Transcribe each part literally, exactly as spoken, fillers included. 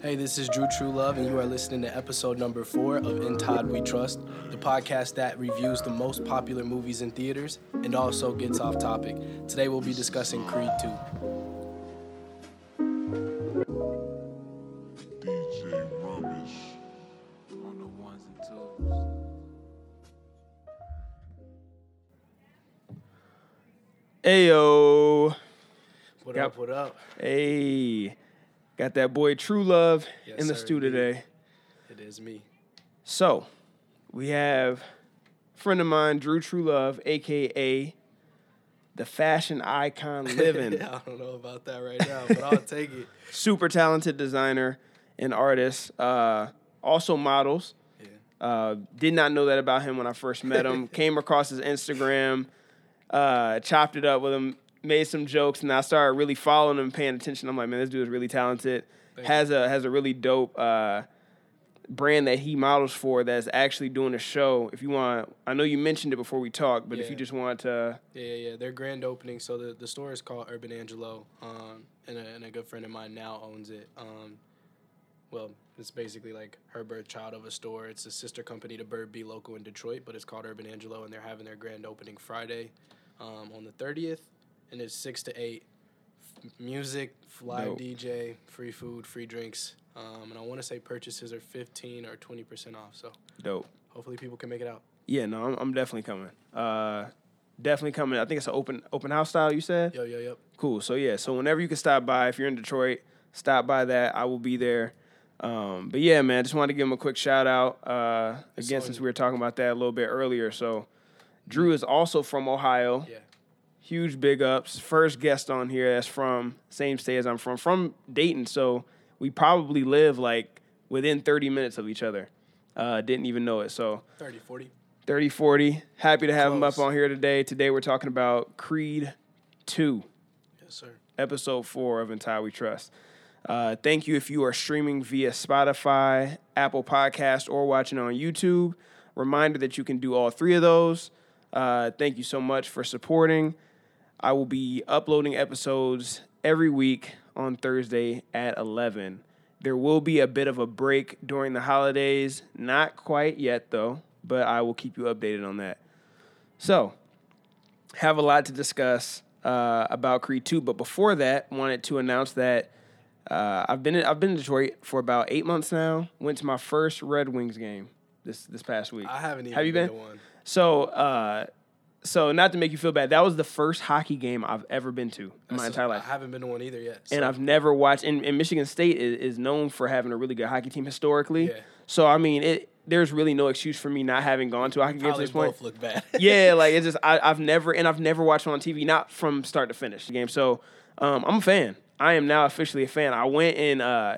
Hey, this is Drew True Love, and you are listening to episode number four of In Todd We Trust, the podcast that reviews the most popular movies in theaters and also gets off topic. Today we'll be discussing Creed two. D J Rubbish on the ones and twos. Ayo. What up, what up? Hey. Got that boy True Love yes, in the stew today. It is me. So, we have a friend of mine, Drew True Love, a k a the fashion icon living. I don't know about that right now, but I'll take it. Super talented designer and artist. Uh, also models. Yeah. Uh, did not know that about him when I first met him. Came across his Instagram, uh, chopped it up with him. Made some jokes, and I started really following him, paying attention. I'm like, man, this dude is really talented. Thank has you. a has a really dope uh, brand that he models for that's actually doing a show. If you want, I know you mentioned it before we talked, but yeah. if you just want to, yeah, yeah, yeah, their grand opening. So the, the store is called Urban Angelo, um, and a, and a good friend of mine now owns it. Um, well, it's basically like her birthchild of a store. It's a sister company to Bird Be Local in Detroit, but it's called Urban Angelo, and they're having their grand opening Friday, um, on the thirtieth. And it's six to eight, music, live nope. D J, free food, free drinks, um, and I want to say purchases are fifteen or twenty percent off. So dope. Hopefully, people can make it out. Yeah, no, I'm, I'm definitely coming. Uh, definitely coming. I think it's an open open house style. You said. Yo, yo, yep. Cool. So yeah, so whenever you can stop by, if you're in Detroit, stop by that. I will be there. Um, but yeah, man, just wanted to give him a quick shout out. Uh, again, since we were talking about that a little bit earlier, so Drew is also from Ohio. Yeah. Huge big ups. First guest on here that's from same state as I'm from, from Dayton. So we probably live like within thirty minutes of each other. Uh, didn't even know it. So thirty, forty thirty, forty Happy to have Close. him up on here today. Today we're talking about Creed two. Yes, sir. Episode four of In Todd We Trust. Uh, thank you if you are streaming via Spotify, Apple Podcasts, or watching on YouTube. Reminder that you can do all three of those. Uh, thank you so much for supporting. I will be uploading episodes every week on Thursday at eleven. There will be a bit of a break during the holidays. Not quite yet, though, but I will keep you updated on that. So, have a lot to discuss uh, about Creed two, but before that, wanted to announce that uh, I've been in, I've been in Detroit for about eight months now. Went to my first Red Wings game this this past week. I haven't even Have you been to one. So, uh... So, not to make you feel bad, that was the first hockey game I've ever been to in That's my entire a, life. I haven't been to one either yet. So. And I've never watched, and, and Michigan State is, is known for having a really good hockey team historically. Yeah. So, I mean, it there's really no excuse for me not having gone to a hockey game to this point. Both look bad. Yeah, like, it's just, I, I've never, and I've never watched it on T V, not from start to finish the game. So, um, I'm a fan. I am now officially a fan. I went and, uh,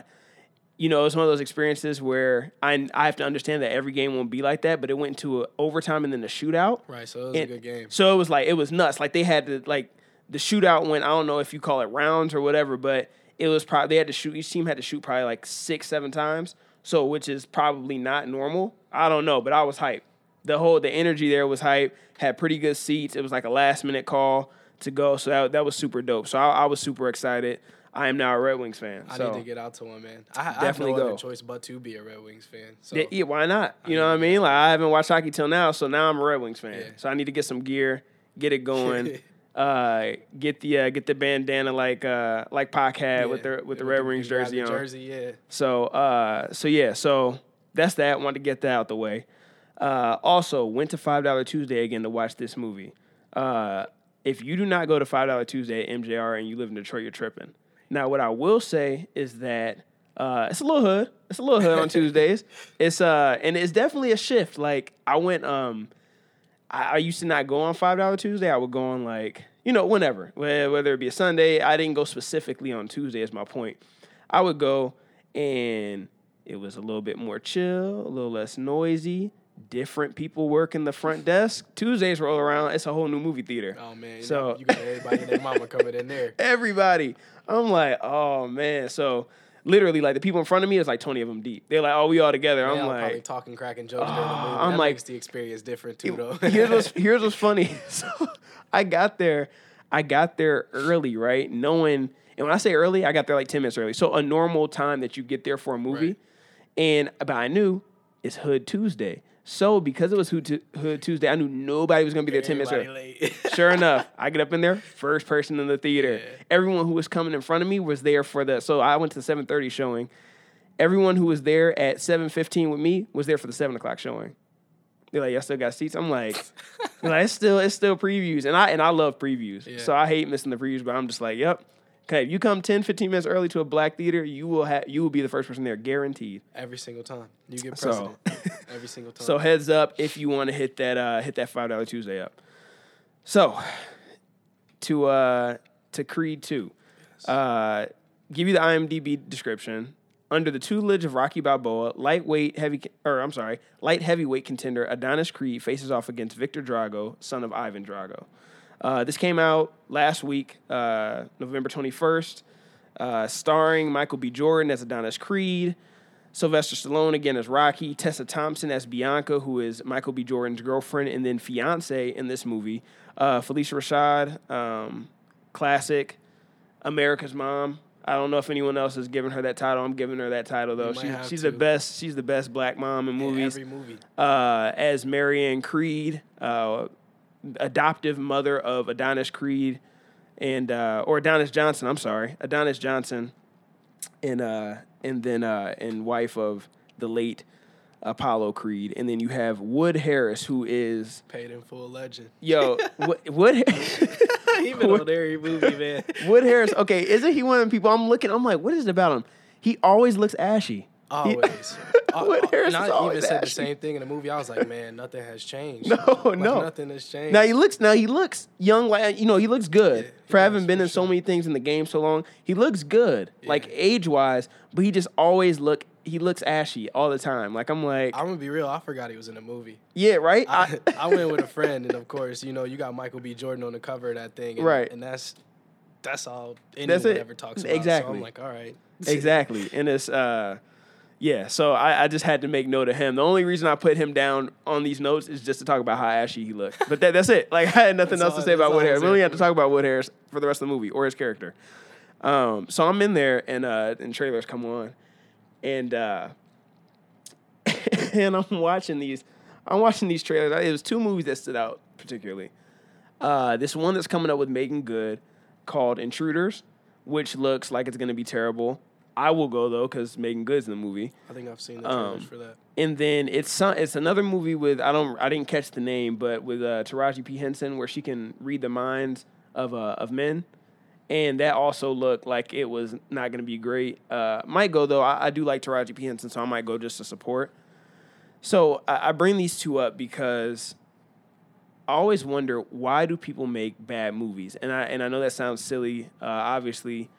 you know, it's one of those experiences where I I have to understand that every game won't be like that, but it went into a overtime and then a shootout. Right, so it was and, a good game. So it was like, it was nuts. Like, they had to, like, the shootout went, I don't know if you call it rounds or whatever, but it was probably, they had to shoot, each team had to shoot probably like six, seven times, so, which is probably not normal. I don't know, but I was hyped. The whole, the energy there was hype, had pretty good seats. It was like a last-minute call to go, so that, that was super dope. So I, I was super excited. I am now a Red Wings fan. I so. need to get out to one, man. I, I have no go. other choice but to be a Red Wings fan. So. Yeah, yeah, why not? You I know mean, what I mean? Like, I haven't watched hockey till now, so now I'm a Red Wings fan. Yeah. So I need to get some gear, get it going, uh, get the uh, get the bandana like uh, like Pac had yeah. with the with the Red Wings jersey on. Jersey, yeah. So uh, so yeah, so that's that. Wanted to get that out the way. Uh, also went to five dollar Tuesday again to watch this movie. Uh, if you do not go to five dollar Tuesday at M J R and you live in Detroit, you're tripping. Now, what I will say is that uh, it's a little hood. It's a little hood on Tuesdays. It's uh, and it's definitely a shift. Like, I went, um, I, I used to not go on five dollar Tuesday. I would go on, like, you know, whenever, whether it be a Sunday. I didn't go specifically on Tuesday is my point. I would go, and it was a little bit more chill, a little less noisy. Different people work in the front desk. Tuesdays roll around. It's a whole new movie theater. Oh, man. So you got everybody and their mama coming in there. Everybody. I'm like, oh, man. So literally, like, the people in front of me, it's like twenty of them deep. They're like, oh, we all together. Yeah, I'm like, probably talking, cracking jokes. Oh, during the movie. I'm that like, makes the experience different, too, though. here's, what's, here's what's funny. So I got there. I got there early, right? Knowing, And when I say early, I got there like ten minutes early. So a normal time that you get there for a movie. Right. And but I knew it's Hood Tuesday. So because it was Hood, Hood Tuesday, I knew nobody was going to be there ten minutes early. Sure enough, I get up in there, first person in the theater. Yeah. Everyone who was coming in front of me was there for the... So I went to the seven thirty showing. Everyone who was there at seven fifteen with me was there for the seven o'clock showing. They're like, y'all still got seats? I'm like, like it's still it's still previews. And I and I love previews. Yeah. So I hate missing the previews, but I'm just like, yep. Okay, if you come ten, fifteen minutes early to a black theater, you will have you will be the first person there, guaranteed. Every single time. You get precedent. So, every single time. So heads up if you want to hit that uh, hit that five dollar Tuesday up. So to uh, to Creed two. Yes. Uh, give you the IMDb description. Under the tutelage of Rocky Balboa, lightweight heavy or I'm sorry, light heavyweight contender Adonis Creed faces off against Victor Drago, son of Ivan Drago. Uh, this came out last week, uh, November twenty-first, uh, starring Michael B. Jordan as Adonis Creed, Sylvester Stallone again as Rocky, Tessa Thompson as Bianca, who is Michael B. Jordan's girlfriend and then fiance in this movie, uh, Felicia Rashad, um, classic America's Mom. I don't know if anyone else has given her that title. I'm giving her that title though. She, she's to. the best. She's the best black mom in movies. In every movie. Uh, as Marianne Creed, uh, adoptive mother of Adonis Creed, and uh, or Adonis Johnson. I'm sorry, Adonis Johnson, and uh, and then uh, and wife of the late Apollo Creed. And then you have Wood Harris, who is paid in full legend. Yo, Wood. Wood He been on every movie, man. Wood Harris, okay, isn't he one of the people I'm looking, I'm like, what is it about him? He always looks ashy. Always. Wood Harris I, is I always even ashy. Said the same thing in the movie. I was like, man, nothing has changed. No, like, no. Nothing has changed. Now he looks, now he looks young, like, you know, he looks good. Yeah, he for having been for in sure. so many things in the game so long, he looks good, yeah. like age-wise, but he just always look He looks ashy all the time. Like, I'm like... I'm going to be real. I forgot he was in a movie. Yeah, right? I, I went with a friend, and of course, you know, you got Michael B. Jordan on the cover of that thing. And, right. And that's that's all anyone that's ever talks about. Exactly. So I'm like, all right. Exactly. And it's... uh Yeah, so I, I just had to make note of him. The only reason I put him down on these notes is just to talk about how ashy he looked. But that, that's it. Like, I had nothing else all, to say about Wood Harris. We only had to talk about Wood Harris for the rest of the movie or his character. Um, so I'm in there, and uh, and trailers come on. And uh, and I'm watching these, I'm watching these trailers. It was two movies that stood out particularly. Uh, this one that's coming up with Megan Good called Intruders, which looks like it's going to be terrible. I will go though because Megan Good's in the movie. I think I've seen the trailers um, for that. And then it's some, it's another movie with I don't I didn't catch the name, but with uh, Taraji P Henson where she can read the minds of uh, of men. And that also looked like it was not going to be great. Uh, might go, though. I, I do like Taraji P Henson, so I might go just to support. So I, I bring these two up because I always wonder, why do people make bad movies? And I and I know that sounds silly. Uh, obviously,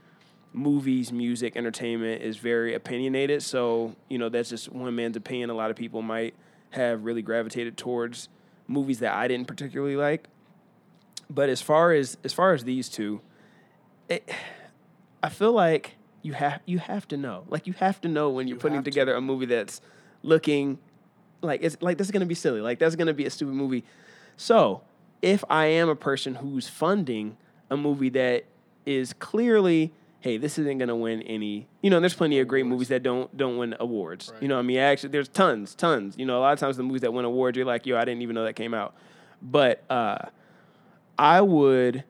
movies, music, entertainment is very opinionated. So, you know, that's just one man's opinion. A lot of people might have really gravitated towards movies that I didn't particularly like. But as far as as far as these two... It, I feel like you have you have to know, like you have to know when you're you putting together to. a movie that's looking like it's like that's gonna be silly, like that's gonna be a stupid movie. So if I am a person who's funding a movie that is clearly, hey, this isn't gonna win any, you know, there's plenty of great movies that don't don't win awards. Right. You know, what I mean, actually, there's tons, tons. You know, a lot of times the movies that win awards, you're like, yo, I didn't even know that came out. But uh, I would.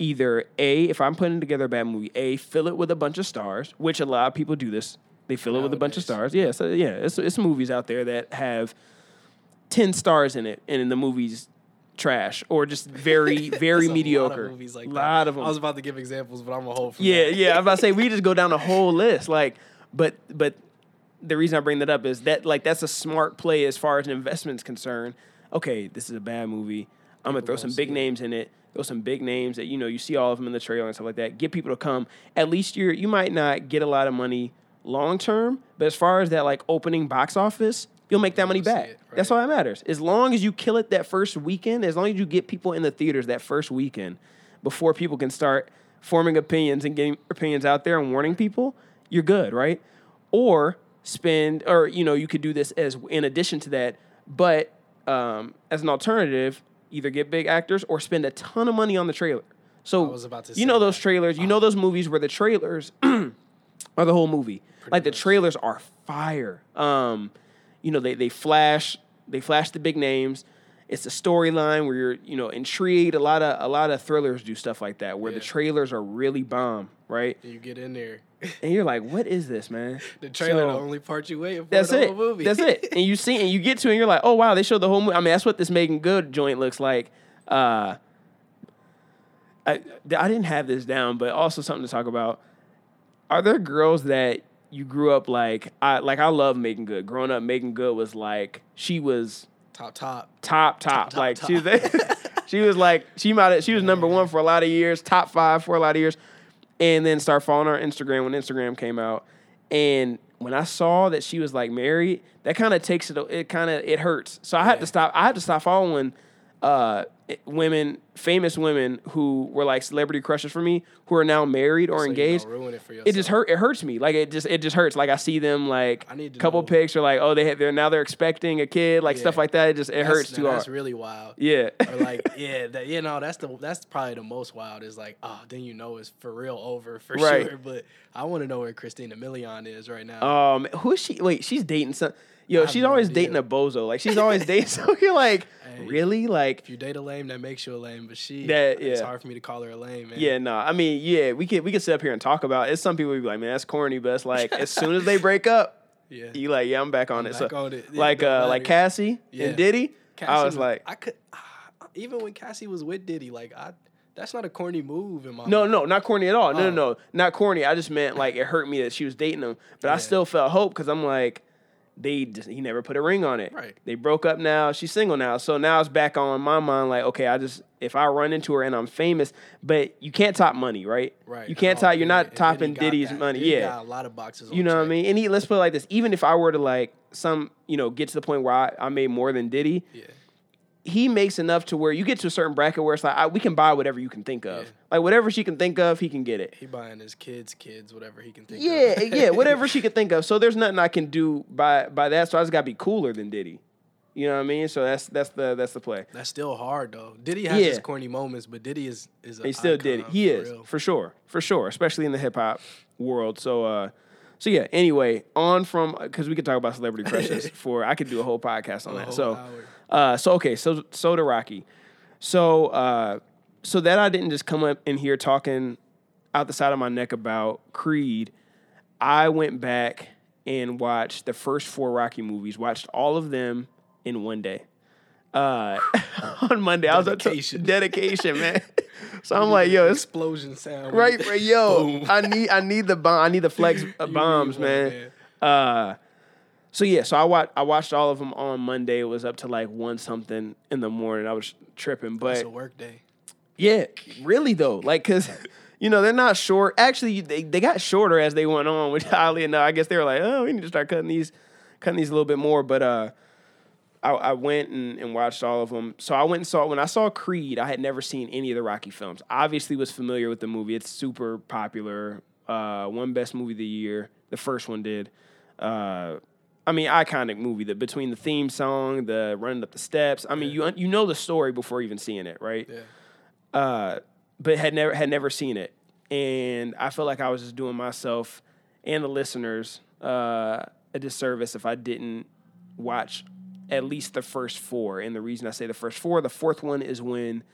Either A, if I'm putting together a bad movie, A, fill it with a bunch of stars, which a lot of people do this. They fill Nowadays. it with a bunch of stars. Yeah, so yeah, it's, it's movies out there that have ten stars in it, and in the movie's trash or just very, very mediocre. A lot of movies like that. Lot of them. I was about to give examples, but I'm a whole. Yeah, that. yeah. I was about to say we just go down a whole list, like, but but the reason I bring that up is that like that's a smart play as far as an investment's concerned. Okay, this is a bad movie. I'm gonna throw some big names in it. Those some big names that, you know, you see all of them in the trailer and stuff like that. Get people to come. At least you're, you might not get a lot of money long term, but as far as that, like, opening box office, you'll make that money back. It, right? That's all that matters. As long as you kill it that first weekend, as long as you get people in the theaters that first weekend before people can start forming opinions and getting opinions out there and warning people, you're good, right? Or spend, or, you know, you could do this as in addition to that, but um, as an alternative, either get big actors or spend a ton of money on the trailer. So I was about to you say know that. Those trailers, you oh. know those movies where the trailers are the whole movie. Pretty like much. The trailers are fire. Um, you know, they they flash they flash the big names. It's a storyline where you're, you know, intrigued. A lot of a lot of thrillers do stuff like that where yeah. the trailers are really bomb, right? You get in there. And you're like, what is this, man? The trailer, so, the only part you waiting for that's the it. whole movie. That's it. And you see and you get to it and you're like, oh wow, they showed the whole movie. I mean, that's what this Megan Good joint looks like. Uh, I I didn't have this down, but also something to talk about. Are there girls that you grew up like I like I love Megan Good. Growing up, Megan Good was like she was Top, top. Top, top. top like, top. She, was there. she was like, she might have, she was number one for a lot of years, top five for a lot of years, and then started following her on Instagram when Instagram came out. And when I saw that she was, like, married, that kind of takes it, it kind of, it hurts. So I yeah. had to stop, I had to stop following uh, women, famous women who were, like, celebrity crushes for me, who are now married or so engaged. You don't ruin it for yourself. It just hurt, it hurts me. Like, it just, it just hurts. Like, I see them, like, a couple know. pics or, like, oh, they have, they're, now they're expecting a kid, like, yeah. stuff like that. It just, it that's, hurts too hard. That's really wild. Yeah. Or, like, yeah, that, you know, that's the, that's probably the most wild is, like, oh, then you know it's for real over for right. sure. But I want to know where Christina Milian is right now. Um, who is she? Wait, she's dating some. Yo, she's no always idea. dating a bozo. Like, she's always dating. So you're like, hey, really? Like, if you date a lame, that makes you a lame. But she, that, yeah. it's hard for me to call her a lame, man. Yeah, no. Nah, I mean, yeah, we could we could sit up here and talk about it. Some people would be like, man, that's corny. But it's like, as soon as they break up, yeah, you like, yeah, I'm back on I'm it. Back so, on it. Yeah, like, uh, like Cassie yeah. and Diddy. Cassie I was, was like, I could, uh, even when Cassie was with Diddy, like, I. That's not a corny move in my No, mind. no, not corny at all. No, oh. no, no, not corny. I just meant like it hurt me that she was dating him, but yeah. I still felt hope because I'm like, they just, he never put a ring on it. Right. They broke up now. She's single now. So now it's back on my mind like, okay, I just, if I run into her and I'm famous, but you can't top money, right? Right. You can't oh, top, you're not and topping Diddy's that. money. Diddy yeah. got a lot of boxes on You know track. what I mean? And he, let's put it like this. Even if I were to like some, you know, get to the point where I, I made more than Diddy. Yeah. He makes enough to where you get to a certain bracket where it's like, I, we can buy whatever you can think of. Yeah. Like, whatever she can think of, he can get it. He buying his kids' kids, whatever he can think yeah, of. Yeah, yeah, whatever she can think of. So there's nothing I can do by by that, so I just got to be cooler than Diddy. You know what I mean? So that's that's the that's the play. That's still hard, though. Diddy has yeah. his corny moments, but Diddy is, is a He's still Diddy. He for is, real. for sure, for sure, especially in the hip-hop world. So, uh, so yeah, anyway, on from, because we could talk about celebrity crushes for, I could do a whole podcast on a that. So. Hour. Uh, so, okay, so so to Rocky. So uh, so that I didn't just come up in here talking out the side of my neck about Creed. I went back and watched the first four Rocky movies, watched all of them in one day. Uh, on Monday. Dedication. I was like, dedication, man. So I'm like, yo, it's, explosion sound. Right, right yo, Boom. I need I need the bomb, I need the flex uh, bombs, man. man. Uh So, yeah, so I watched, I watched all of them on Monday. It was up to, like, one something in the morning. I was tripping. But it's a work day. Yeah, really, though. Like, because, you know, they're not short. Actually, they, they got shorter as they went on, which, oddly enough, I guess they were like, oh, we need to start cutting these cutting these a little bit more. But uh, I, I went and, and watched all of them. So I went and saw, when I saw Creed, I had never seen any of the Rocky films. Obviously was familiar with the movie. It's super popular. Uh, one best movie of the year. The first one did. Uh I mean, iconic movie, the, between the theme song, the running up the steps. I mean, yeah. you you know the story before even seeing it, right? Yeah. Uh, but had never had never seen it. And I felt like I was just doing myself and the listeners uh, a disservice if I didn't watch at least the first four. And the reason I say the first four, the fourth one is when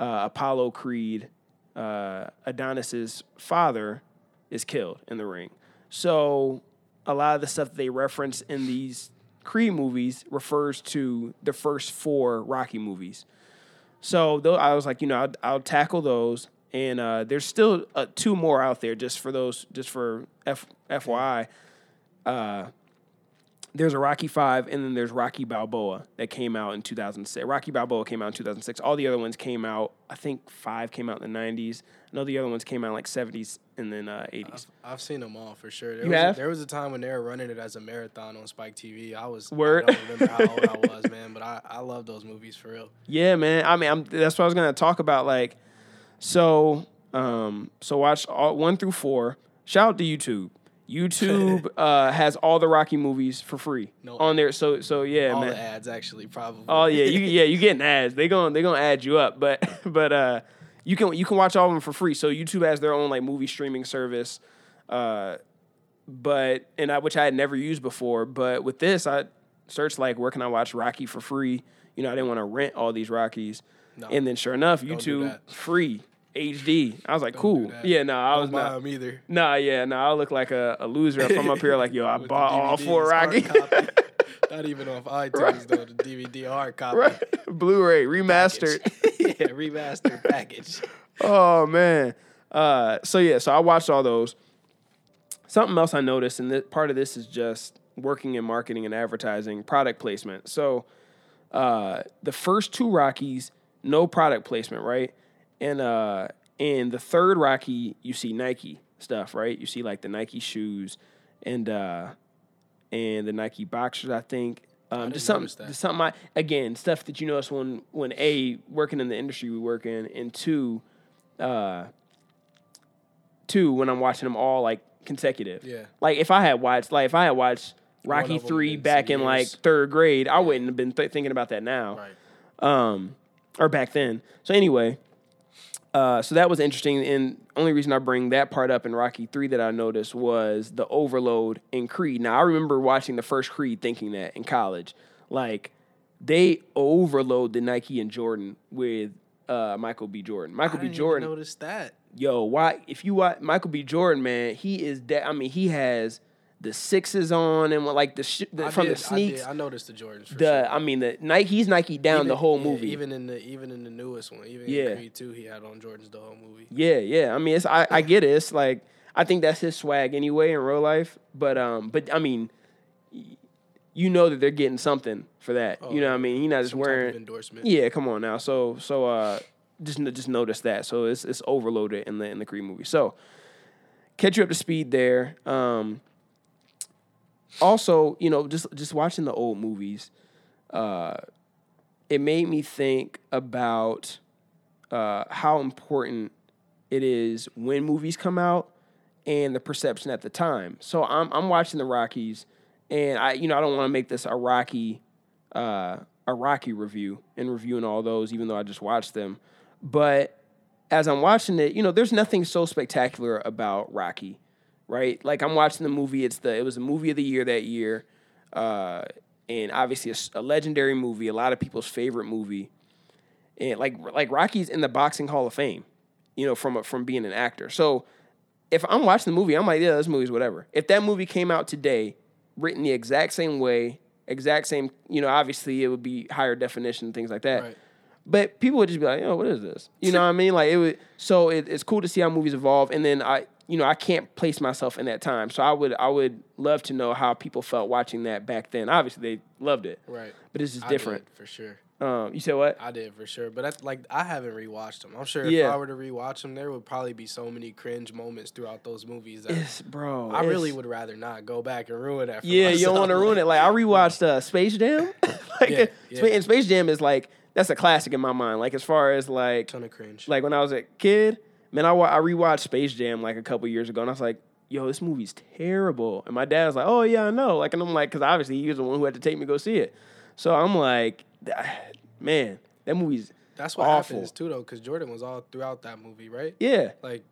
uh, Apollo Creed, uh, Adonis's father, is killed in the ring. So a lot of the stuff that they reference in these Creed movies refers to the first four Rocky movies. So though I was like, you know, I'll, I'll tackle those, and uh, there's still uh, two more out there just for those, just for F, FYI. Uh, there's a Rocky Five, and then there's Rocky Balboa that came out in two thousand six. Rocky Balboa came out in two thousand six. All the other ones came out. I think Five came out in the nineties. I know the other ones came out in like seventies and then uh, eighties. I've, I've seen them all for sure. There you was have? A, there was a time when they were running it as a marathon on Spike T V. I was Word. I don't remember how old I was, man, but I, I love those movies for real. Yeah, man. I mean, I'm, that's what I was gonna talk about. Like, so, um, so watch all one through four. Shout out to YouTube. YouTube uh, has all the Rocky movies for free no on there. So so yeah, all man. All the ads actually probably. Oh yeah, you yeah you getting ads. They going they gonna add you up, but but uh. You can you can watch all of them for free. So YouTube has their own like movie streaming service, uh, but and I, which I had never used before. But with this, I searched like where can I watch Rocky for free? You know, I didn't want to rent all these Rockies. No, and then sure enough, YouTube free H D. I was like, don't cool. Yeah, no, nah, I was not either. Nah, yeah, no, nah, I look like a, a loser if I'm up here like, yo, I bought all four Rocky. Not even off iTunes, right. Though, the D V D hard copy. Right. Blu-ray, remastered. Yeah, remastered package. Oh, man. Uh, so, yeah, so I watched all those. Something else I noticed, and this, part of this is just working in marketing and advertising, product placement. So uh, the first two Rockies, no product placement, right? And uh, in the third Rocky, you see Nike stuff, right? You see, like, the Nike shoes and... Uh, and the Nike boxers, I think. Um, I just something, that. just something. I, again, stuff that you notice when, when a working in the industry we work in, and two, uh, two when I'm watching them all like consecutive. Yeah. Like if I had watched, like if I had watched Rocky three back in years. like third grade, I yeah. wouldn't have been th- thinking about that now, right? Um, or back then. So anyway, uh, so that was interesting. And only reason I bring that part up in Rocky three that I noticed was the overload in Creed. Now, I remember watching the first Creed thinking that in college. Like, they overload the Nike and Jordan with uh, Michael B. Jordan. Michael I B. Didn't Jordan. I noticed that. Yo, why? If you watch Michael B. Jordan, man, he is that. De- I mean, he has the sixes on and what, like the, sh- the from did, the sneaks. I, I noticed the Jordans. For the sure. I mean, the Nike. He's Nike down even, the whole yeah, movie. Even in the even in the newest one, even yeah. in Creed two, he had on Jordans the whole movie. Yeah, yeah. I mean, it's I, I get it. It's like I think that's his swag anyway in real life. But um, but I mean, you know that they're getting something for that. Oh, you know what I mean? He's not just wearing endorsement. Yeah, come on now. So so uh, just just notice that. So it's it's overloaded in the in the Creed movie. So catch you up to speed there. Um. Also, you know, just just watching the old movies, uh, it made me think about uh, how important it is when movies come out and the perception at the time. So I'm I'm watching the Rockies, and I you know I don't want to make this a Rocky uh, a Rocky review and reviewing all those, even though I just watched them. But as I'm watching it, you know, there's nothing so spectacular about Rocky. Right, like I'm watching the movie. It's the it was a movie of the year that year, uh, and obviously a, a legendary movie, a lot of people's favorite movie, and like like Rocky's in the Boxing Hall of Fame, you know, from a, from being an actor. So if I'm watching the movie, I'm like, yeah, this movie's whatever. If that movie came out today, written the exact same way, exact same, you know, obviously it would be higher definition, things like that. Right. But people would just be like, oh, what is this? You know what I mean? Like it would. So it, it's cool to see how movies evolve, and then I. You know, I can't place myself in that time, so I would I would love to know how people felt watching that back then. Obviously, they loved it, right? But it's just I different, did, for sure. Um, you said what? I did for sure, but I, like I haven't rewatched them. I'm sure if yeah. I were to rewatch them, there would probably be so many cringe moments throughout those movies. That it's, bro, I it's, really would rather not go back and ruin that. For yeah, myself. You don't want to ruin it. Like I rewatched uh, Space Jam, like, yeah, yeah. and Space Jam is like that's a classic in my mind. Like as far as like ton of cringe. Like when I was a kid. Man, I, I rewatched Space Jam like a couple years ago, and I was like, yo, this movie's terrible. And my dad was like, oh, yeah, I know. Like, and I'm like, because obviously he was the one who had to take me to go see it. So I'm like, man, that movie's That's what awful. Happens, too, though, because Jordan was all throughout that movie, right? Yeah. Like,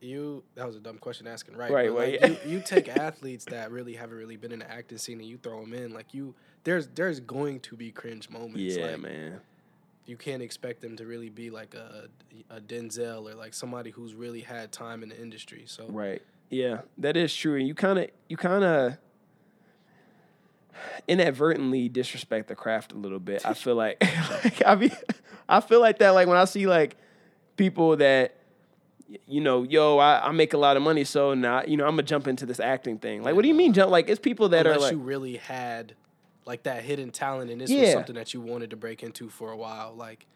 you, that was a dumb question asking, right? Right, right. Like, yeah. you, you take athletes that really haven't really been in the acting scene, and you throw them in. Like, you, there's, there's going to be cringe moments. Yeah, like, man. You can't expect them to really be like a, a Denzel or like somebody who's really had time in the industry. So right, yeah, that is true. And you kind of you kind of inadvertently disrespect the craft a little bit. I feel like, like I mean, I feel like that. Like when I see like people that you know, yo, I, I make a lot of money, so now you know I'm gonna jump into this acting thing. Like, what do you mean jump? Like it's people that Unless are like you really had. Like that hidden talent, and this yeah. was something that you wanted to break into for a while. Like,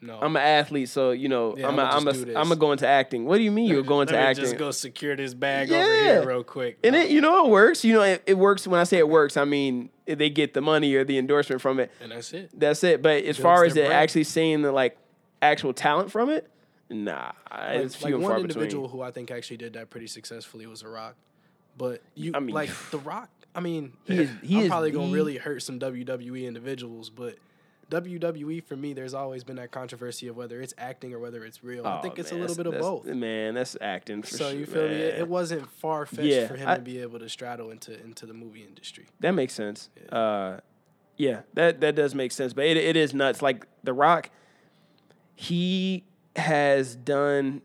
no, I'm an athlete, so you know, yeah, I'm a, I'm a, I'm gonna go into acting. What do you mean you're going to acting? Just go secure this bag yeah. over here real quick. And no. it, you know, it works. You know, it, it works. When I say it works, I mean they get the money or the endorsement from it, and that's it. That's it. But as far as it brand. actually seeing the like actual talent from it, nah, like, it's few like and far between. One individual who I think actually did that pretty successfully was The Rock, but you I mean, like The Rock. I mean, he is, he I'm is probably going to really hurt some W W E individuals, but W W E, for me, there's always been that controversy of whether it's acting or whether it's real. Oh, I think it's man, a little bit of both. Man, that's acting for so sure. So you feel man. me? It, it wasn't far-fetched yeah, for him I, to be able to straddle into into the movie industry. That makes sense. Yeah, uh, yeah that, that does make sense. But it it is nuts. Like, The Rock, he has done...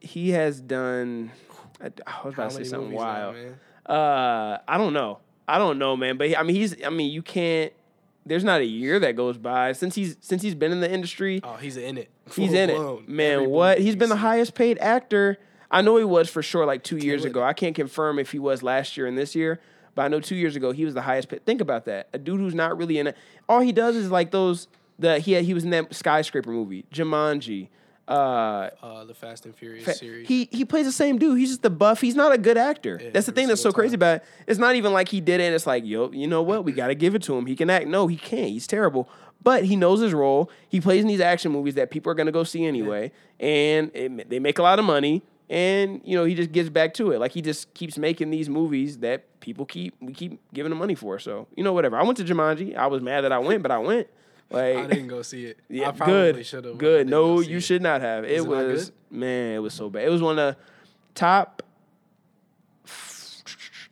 He has done... I, I was about to say something wild. Now, uh, I don't know. I don't know, man. But, he, I mean, he's... I mean, you can't... There's not a year that goes by since he's since he's been in the industry. Oh, he's in it. He's Full in blown. it, man. Every what? He's been the highest paid actor. I know he was for sure like two years ago. I can't confirm if he was last year and this year, but I know two years ago he was the highest paid. Think about that. A dude who's not really in it. All he does is like those. The he had, he was in that skyscraper movie, Jumanji. Uh, uh, the Fast and Furious fa- series. He he plays the same dude. He's just the buff. He's not a good actor. Yeah, that's the thing that's so crazy time. about it. It's not even like he did it and it's like, yo, you know what? We got to give it to him. He can act. No, he can't. He's terrible. But he knows his role. He plays in these action movies that people are going to go see anyway. Yeah. And it, they make a lot of money. And, you know, he just gets back to it. Like, he just keeps making these movies that people keep, we keep giving him money for. So, you know, whatever. I went to Jumanji. I was mad that I went, but I went. Like, I didn't go see it. Yeah, I probably should have. Good. No, you it. should not have. It, it was, man, it was so bad. It was one of the top,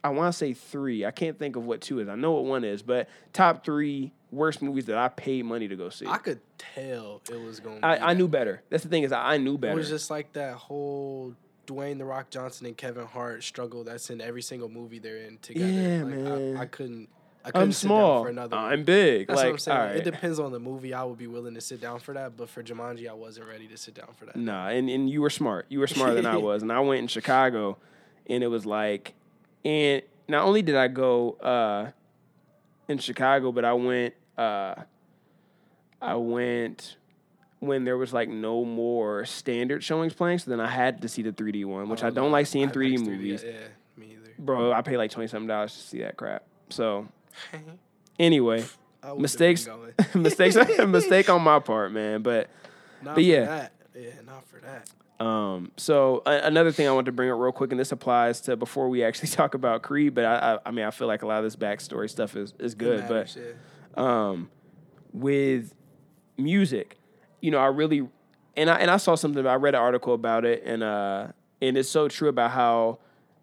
I want to say three. I can't think of what two is. I know what one is, but top three worst movies that I paid money to go see. I could tell it was going to I, be I knew better. That's the thing is I knew better. It was just like that whole Dwayne The Rock Johnson and Kevin Hart struggle that's in every single movie they're in together. Yeah, like, man. I, I couldn't. I I'm small. For another I'm big. That's like, what I'm saying. Right. It depends on the movie. I would be willing to sit down for that, but for Jumanji, I wasn't ready to sit down for that. Nah, and, and you were smart. You were smarter than I was. And I went in Chicago, and it was like, and not only did I go uh, in Chicago, but I went, uh, I went when there was like no more standard showings playing. So then I had to see the three D one, which oh, I don't no, like seeing three D movies. three D, yeah, me either. Bro, I paid like twenty-something dollars to see that crap. So. Anyway, mistakes, mistakes, mistake on my part, man. But, not but yeah, for that. yeah, not for that. Um, so uh, another thing I want to bring up real quick, and this applies to before we actually talk about Creed. But I, I, I mean, I feel like a lot of this backstory stuff is is good. Matters, but, yeah. um, with music, you know, I really and I and I saw something. I read an article about it, and uh, and it's so true about how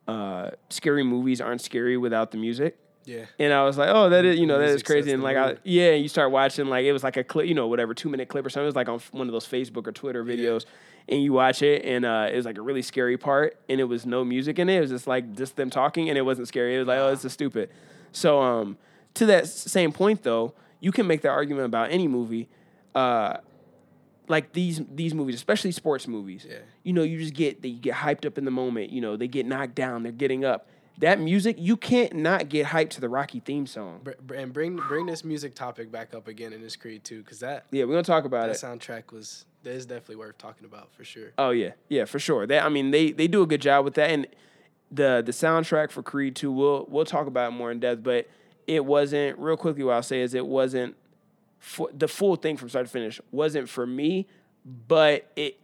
uh, scary movies aren't scary without the music. Yeah, and I was like, oh, that is, you know, that is crazy. And like, I, yeah, you start watching, like, it was like a clip, you know, whatever, two minute clip or something. It was like on one of those Facebook or Twitter videos, yeah. and you watch it, and uh, it was like a really scary part, and it was no music in it. It was just like just them talking, and it wasn't scary. It was like, oh, this is stupid. So, um, to that same point though, you can make that argument about any movie, uh, like these these movies, especially sports movies. Yeah, you know, you just get they get hyped up in the moment. You know, they get knocked down, they're getting up. That music, you can't not get hyped to the Rocky theme song. And bring bring this music topic back up again in this Creed two, because that yeah, we're gonna talk about that it. That soundtrack was that is definitely worth talking about for sure. Oh yeah, yeah for sure. That I mean they they do a good job with that, and the the soundtrack for Creed two we'll we'll talk about it more in depth. But it wasn't real quickly. What I'll say is it wasn't for, the full thing from start to finish wasn't for me, but it.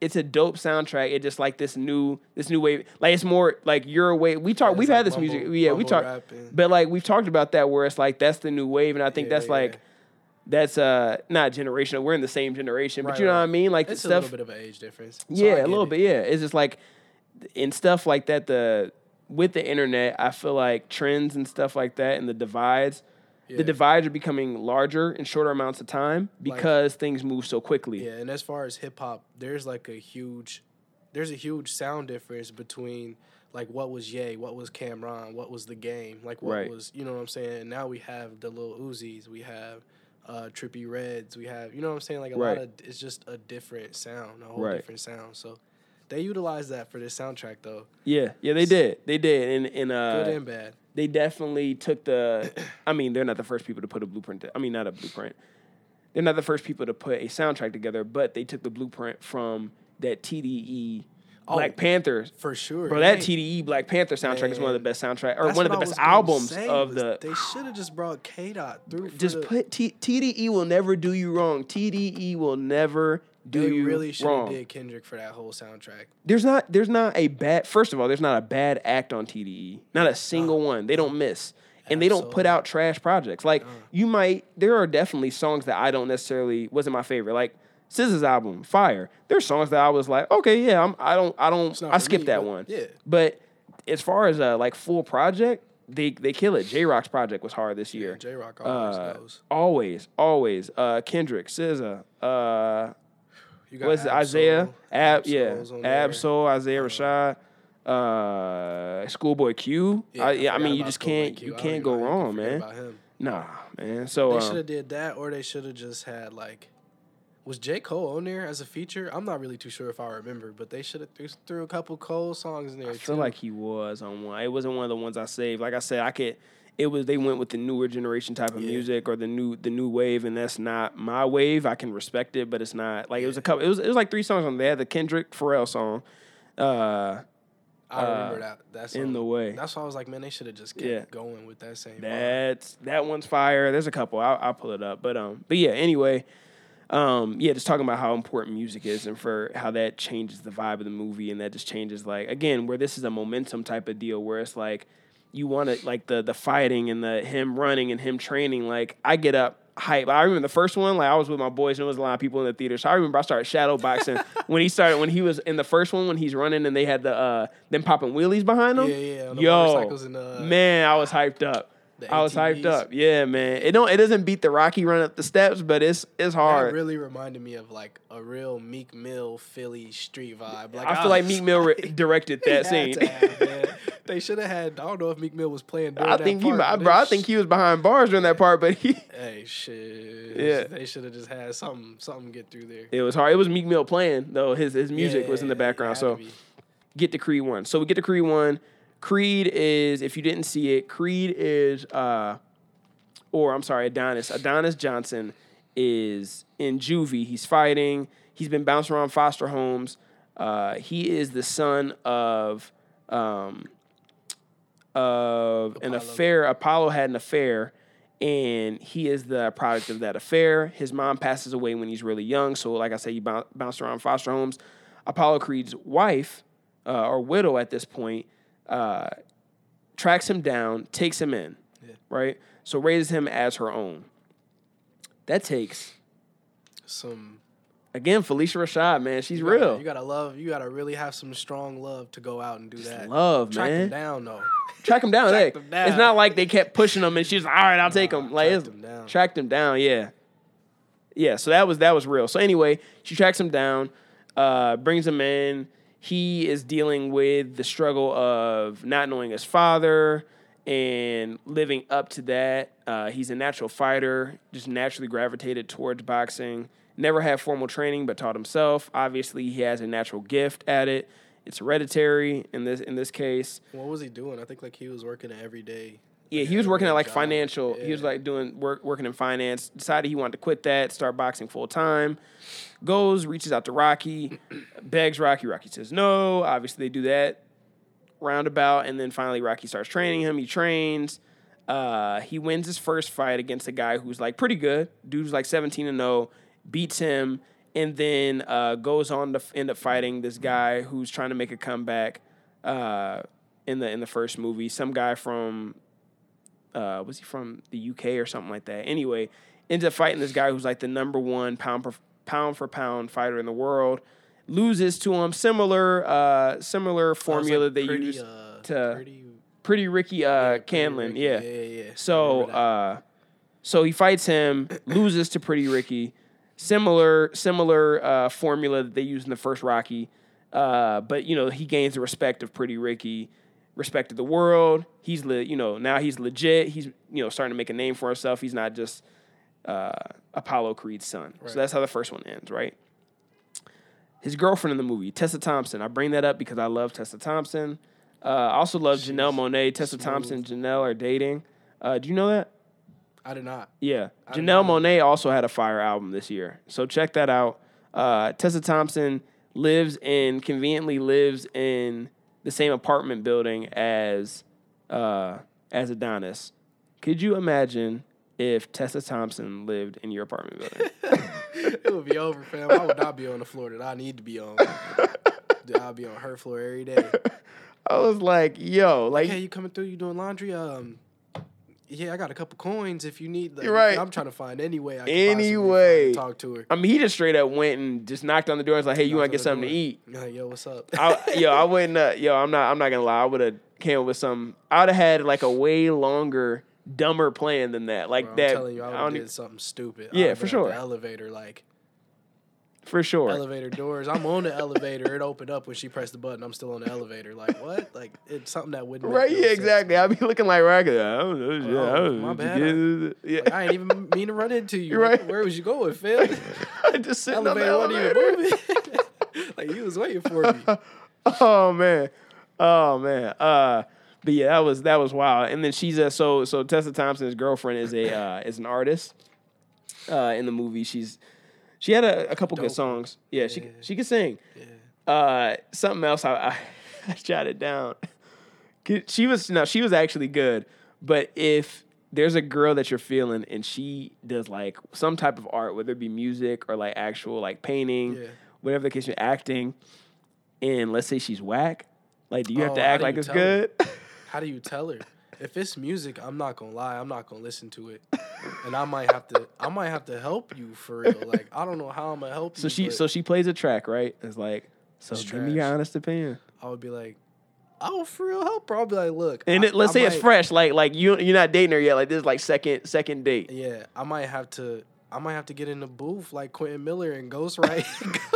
It's a dope soundtrack. It just like this new, this new wave. Like it's more like your way. We talk. Yeah, we've like had this mumble, music. Yeah, we talk. And... But like we've talked about that where it's like that's the new wave, and I think yeah, that's yeah, like yeah. that's uh not generational. We're in the same generation, right, but you know right. what I mean. Like it's the stuff, a little bit of an age difference. So yeah, a little it. bit. Yeah, it's just like and stuff like that. The with the internet, I feel like trends and stuff like that, and the divides. Yeah. The divides are becoming larger in shorter amounts of time because like, things move so quickly. Yeah, and as far as hip hop, there's like a huge, there's a huge sound difference between like what was Ye, what was Cam'ron, what was The Game, like what right. was, you know what I'm saying? And now we have the Lil Uzis, we have uh, Trippie Reds, we have, you know what I'm saying? Like a right. lot of, it's just a different sound, a whole right. different sound. So they utilized that for this soundtrack though. Yeah, yeah, they so, did. They did. And, and, uh, good and bad. They definitely took the, I mean, they're not the first people to put a blueprint, to, I mean, not a blueprint. They're not the first people to put a soundtrack together, but they took the blueprint from that T D E oh, Black Panther. For sure. Bro, that T D E Black Panther soundtrack man. is one of the best soundtracks, or That's one of the best albums of the. They should have just brought K-Dot through. For just the, put, T, TDE will never do you wrong. T D E will never do you wrong. They really should have did Kendrick for that whole soundtrack. There's not there's not a bad... First of all, there's not a bad act on T D E. Not a single oh. one. They don't miss. and Absolutely. They don't put out trash projects. Like, you might, there are definitely songs that I don't necessarily, wasn't my favorite. Like, S Z A's album, Fire. There's songs that I was like, okay, yeah, I'm, I don't, I don't, I skipped that one. Yeah. But as far as a like full project, they they kill it. J-Rock's project was hard this year. Yeah, J-Rock always uh, goes. Always, always. Uh, Kendrick, S Z A, uh, you got what's Ab Isaiah, Soul. Ab, Ab yeah, Absol, Isaiah Rashad, uh, Schoolboy Q. Yeah, I, yeah, I mean, you just can't, Q. you can't go wrong, man. About him. Nah, man. So they um, should have did that, or they should have just had like. Was J. Cole on there as a feature? I'm not really too sure if I remember, but they should have threw, threw a couple Cole songs in there. I feel too. like he was on one. It wasn't one of the ones I saved. Like I said, I could. It was they went with the newer generation type of yeah. music or the new the new wave, and that's not my wave. I can respect it, but it's not like yeah. it was a couple. It was it was like three songs on there. The Kendrick Pharrell song. Uh, I remember uh, that. That's in the way. That's why I was like, man, they should have just kept yeah. going with that same. That's vibe. That one's fire. There's a couple. I'll, I'll pull it up, but um, but yeah. Anyway. Um, yeah, just talking about how important music is and for how that changes the vibe of the movie, and that just changes, like, again, where this is a momentum type of deal where it's like you want to, like, the the fighting and the him running and him training. Like, I get up hype. I remember the first one, like, I was with my boys and there was a lot of people in the theater, so I remember I started shadow boxing when he started, when he was in the first one, when he's running and they had the uh, them popping wheelies behind him. Yeah, yeah. The Yo, and, uh, man, I was hyped up. I was hyped up. Yeah, man. It don't. It doesn't beat the Rocky run up the steps, but it's it's hard. It really reminded me of like a real Meek Mill Philly street vibe. Like I, I feel like Meek Mill re- directed that scene. Have, man. They should have had. I don't know if Meek Mill was playing. I think that part, he. Bro, I think he was behind bars during that part. But he. Hey shit. Yeah. They should have just had something something get through there. It was hard. It was Meek Mill playing though. His his music yeah, was in the background. So get to Creed one. So we get to Creed one. Creed is, if you didn't see it, Creed is, uh, or I'm sorry, Adonis. Adonis Johnson is in juvie. He's fighting. He's been bouncing around foster homes. Uh, he is the son of um, of Apollo. an affair. Apollo had an affair, and he is the product of that affair. His mom passes away when he's really young. So, like I said, he bounce, bounced around foster homes. Apollo Creed's wife, uh, or widow at this point, Uh, tracks him down, takes him in, yeah. right? So raises him as her own. That takes some. Again, Felicia Rashad, man, she's you gotta, real. You gotta love. You gotta really have some strong love to go out and do Just that. Love, track man. Track him down, though. Track him down. Track hey, them down. It's not like they kept pushing him, and she's like, "All right, I'll no, take him." Like, tracked him down. Tracked him down. Yeah, yeah. So that was that was real. So anyway, she tracks him down, uh, brings him in. He is dealing with the struggle of not knowing his father and living up to that. Uh, he's a natural fighter, just naturally gravitated towards boxing. Never had formal training, but taught himself. Obviously, he has a natural gift at it. It's hereditary in this in this case. What was he doing? I think like he was working every day. Yeah, he was working at like job. financial. Yeah. He was like doing work, working in finance. Decided he wanted to quit that, start boxing full time. Goes, reaches out to Rocky, begs Rocky. Rocky says no. Obviously, they do that roundabout, and then finally Rocky starts training him. He trains. Uh, he wins his first fight against a guy who's like pretty good. Dude's like seventeen and oh, beats him, and then uh, goes on to end up fighting this guy who's trying to make a comeback uh, in the in the first movie. Some guy from uh, was he from the U K or something like that? Anyway, ends up fighting this guy who's like the number one pound per. pound for pound fighter in the world, loses to him. Similar, uh, similar formula like they pretty, use uh, to pretty, pretty Ricky uh, yeah, Canlin. Pretty Ricky. Yeah. yeah, yeah, yeah. So, uh, so he fights him, loses to Pretty Ricky. Similar, similar uh, formula that they used in the first Rocky, uh, but you know he gains the respect of Pretty Ricky, respect of the world. He's le- you know now he's legit. He's you know starting to make a name for himself. He's not just. Uh, Apollo Creed's son. Right. So that's how the first one ends, right? His girlfriend in the movie, Tessa Thompson. I bring that up because I love Tessa Thompson. Uh, I also love She's Janelle Monae. Tessa smooth. Thompson and Janelle are dating. Uh, do you know that? I did not. Yeah. I Janelle Monae also had a fire album this year. So check that out. Uh, Tessa Thompson lives in, conveniently lives in the same apartment building as uh, as Adonis. Could you imagine if Tessa Thompson lived in your apartment building? It would be over, fam. I would not be on the floor that I need to be on. Dude, I'd be on her floor every day. I was like, yo. Like, hey, you coming through? You doing laundry? Um, yeah, I got a couple coins if you need. Like, you're right. I'm trying to find any way I can any way. To talk to her. I mean, he just straight up went and just knocked on the door and was like, hey, knocked you want to get something door. to eat? Like, yo, what's up? I, yo, I wouldn't, uh, yo, I'm not, I'm not going to lie. I would have came up with something. I would have had like a way longer, dumber plan than that. Like Bro, that. I'm telling you, I would have did even... something stupid. Yeah, for sure. The elevator, like. For sure. Elevator doors. I'm on the elevator. It opened up when she pressed the button. I'm still on the elevator. Like, what? Like, it's something that wouldn't Right, yeah, sense. Exactly. I'd be looking like, right, I don't know. Oh, I don't my know. bad. I, yeah. like, I ain't even mean to run into you. Right. Where was you going, Phil? I just sitting elevator on the elevator. Wasn't even moving. Like, you was waiting for me. Oh, man. Oh, man. Uh, but, yeah, that was that was wild. And then she's a, so, so Tessa Thompson's girlfriend is a uh, is an artist uh, in the movie. She's... She had a, a couple Dope. good songs. Yeah, yeah, she she could sing. Yeah. Uh, something else I, I, I jotted down. She was no, she was actually good. But if there's a girl that you're feeling and she does like some type of art, whether it be music or like actual like painting, yeah. whatever the case, you're acting, and let's say she's whack, like do you oh, have to act like it's good? How do you tell her? If it's music, I'm not gonna lie, I'm not gonna listen to it, and I might have to, I might have to help you for real. Like I don't know how I'm gonna help you. So she, so she plays a track, right? It's like, so it's give trash. me your honest opinion. I would be like, oh, for real help, bro. I'll be like, look, and I, it, let's I say might, it's fresh, like like you you're not dating her yet. Like this is like second second date. Yeah, I might have to, I might have to get in the booth like Quentin Miller and ghostwrite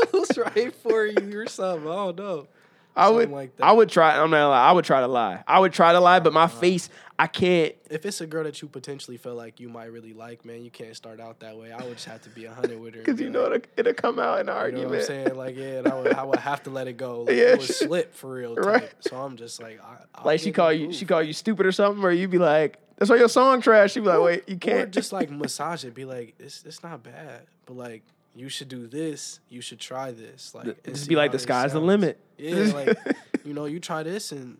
ghostwrite for you or something. I don't know. I would, like I would try. I'm not. I would try to lie. I would try to lie, but my uh-huh. face, I can't. If it's a girl that you potentially feel like you might really like, man, you can't start out that way. I would just have to be a hundred with her, because you know like, it'll, it'll come out in an argument. You know what I'm saying? Like, yeah, and I would, I would have to let it go. Like, yeah, it would sure. slip for real, type. Right? So I'm just like, I, I'll like she call you, she call you stupid or something, or you'd be like, that's why your song trash. She'd be like, wait, you can't. Or just like massage it, be like, it's it's not bad, but like. You should do this. You should try this. Like, just be like, the sky's the limit. Yeah, like, you know, you try this and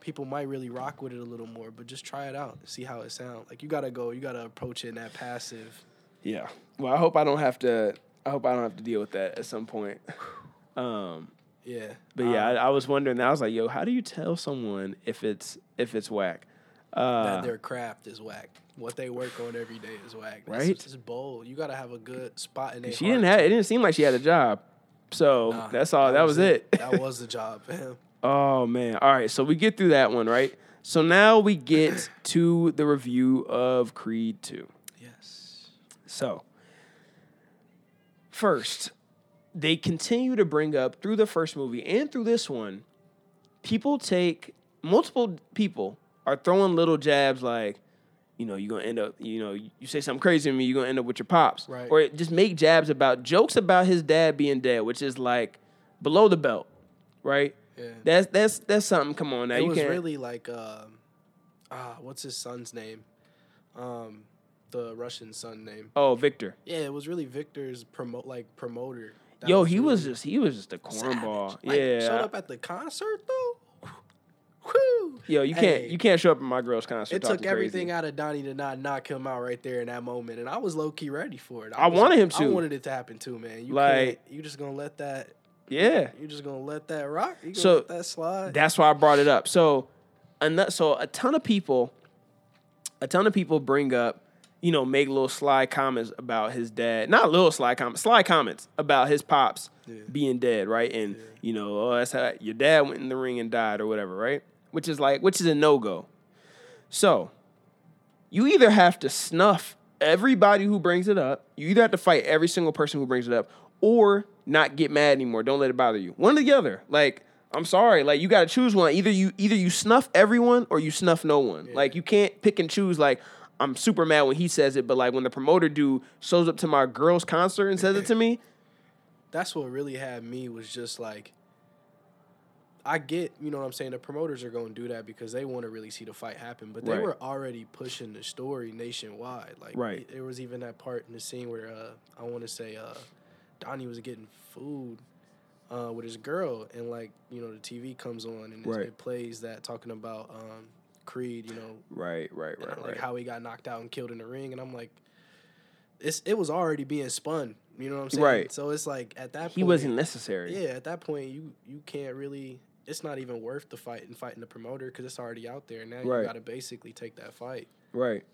people might really rock with it a little more, but just try it out and see how it sounds. Like, you got to go. You got to approach it in that passive. Yeah. Well, I hope I don't have to, I hope I don't have to deal with that at some point. Um, yeah. But, yeah, um, I, I was wondering. I was like, yo, how do you tell someone if it's if it's whack? Uh, that their craft is whack. What they work on every day is whack. That's, right? It's bold. You got to have a good spot in their She heart didn't have. It didn't seem like she had a job. So nah, that's all. That, that was it. it. That was the job, man. Oh, man. All right. So we get through that one, right? So now we get to the review of Creed two. Yes. So first, they continue to bring up through the first movie and through this one, people take, multiple people are throwing little jabs like, you know, you're going to end up, you know, you say something crazy to me, you're going to end up with your pops. Right. Or just make jabs about, jokes about his dad being dead, which is like below the belt, right? Yeah. That's that's that's something, come on now. It you was can't... really like, um, ah, what's his son's name? Um, the Russian son name. Oh, Victor. Yeah, it was really Victor's promo- like promoter. That Yo, was he really was just, he was just a cornball. Like, yeah. Showed up at the concert, though? Woo. Yo, you can't hey, you can't show up at my girl's concert. It took everything crazy. out of Donnie to not knock him out right there in that moment, and I was low key ready for it. I, I was, wanted him to. I wanted it to happen too, man. You like you just gonna let that? Yeah, you just gonna let that rock? You gonna so, let that slide? That's why I brought it up. So, an- so a ton of people, a ton of people bring up, you know, make little sly comments about his dad. Not little sly comments, sly comments about his pops yeah. being dead, right? And yeah. you know, oh, that's how I, your dad went in the ring and died or whatever, right? Which is like, which is a no-go. So, you either have to snuff everybody who brings it up, you either have to fight every single person who brings it up, or not get mad anymore. Don't let it bother you. One or the other. Like, I'm sorry. Like, you got to choose one. Either you either you snuff everyone or you snuff no one. Yeah. Like, you can't pick and choose, like, I'm super mad when he says it, but, like, when the promoter dude shows up to my girl's concert and says it to me. That's what really had me was just, like, I get, you know what I'm saying, the promoters are going to do that because they want to really see the fight happen, but they right. were already pushing the story nationwide. Like, right. there was even that part in the scene where, uh, I want to say, uh, Donnie was getting food uh, with his girl, and, like, you know, the T V comes on, and right. it plays that talking about um, Creed, you know. Right, right, right. And, like, right. how he got knocked out and killed in the ring, and I'm like, it's it was already being spun, you know what I'm saying? Right. So it's like, at that point. He wasn't necessary. Yeah, at that point, you you can't really... it's not even worth the fight and fighting the promoter because it's already out there. Now right. you got to basically take that fight. Right.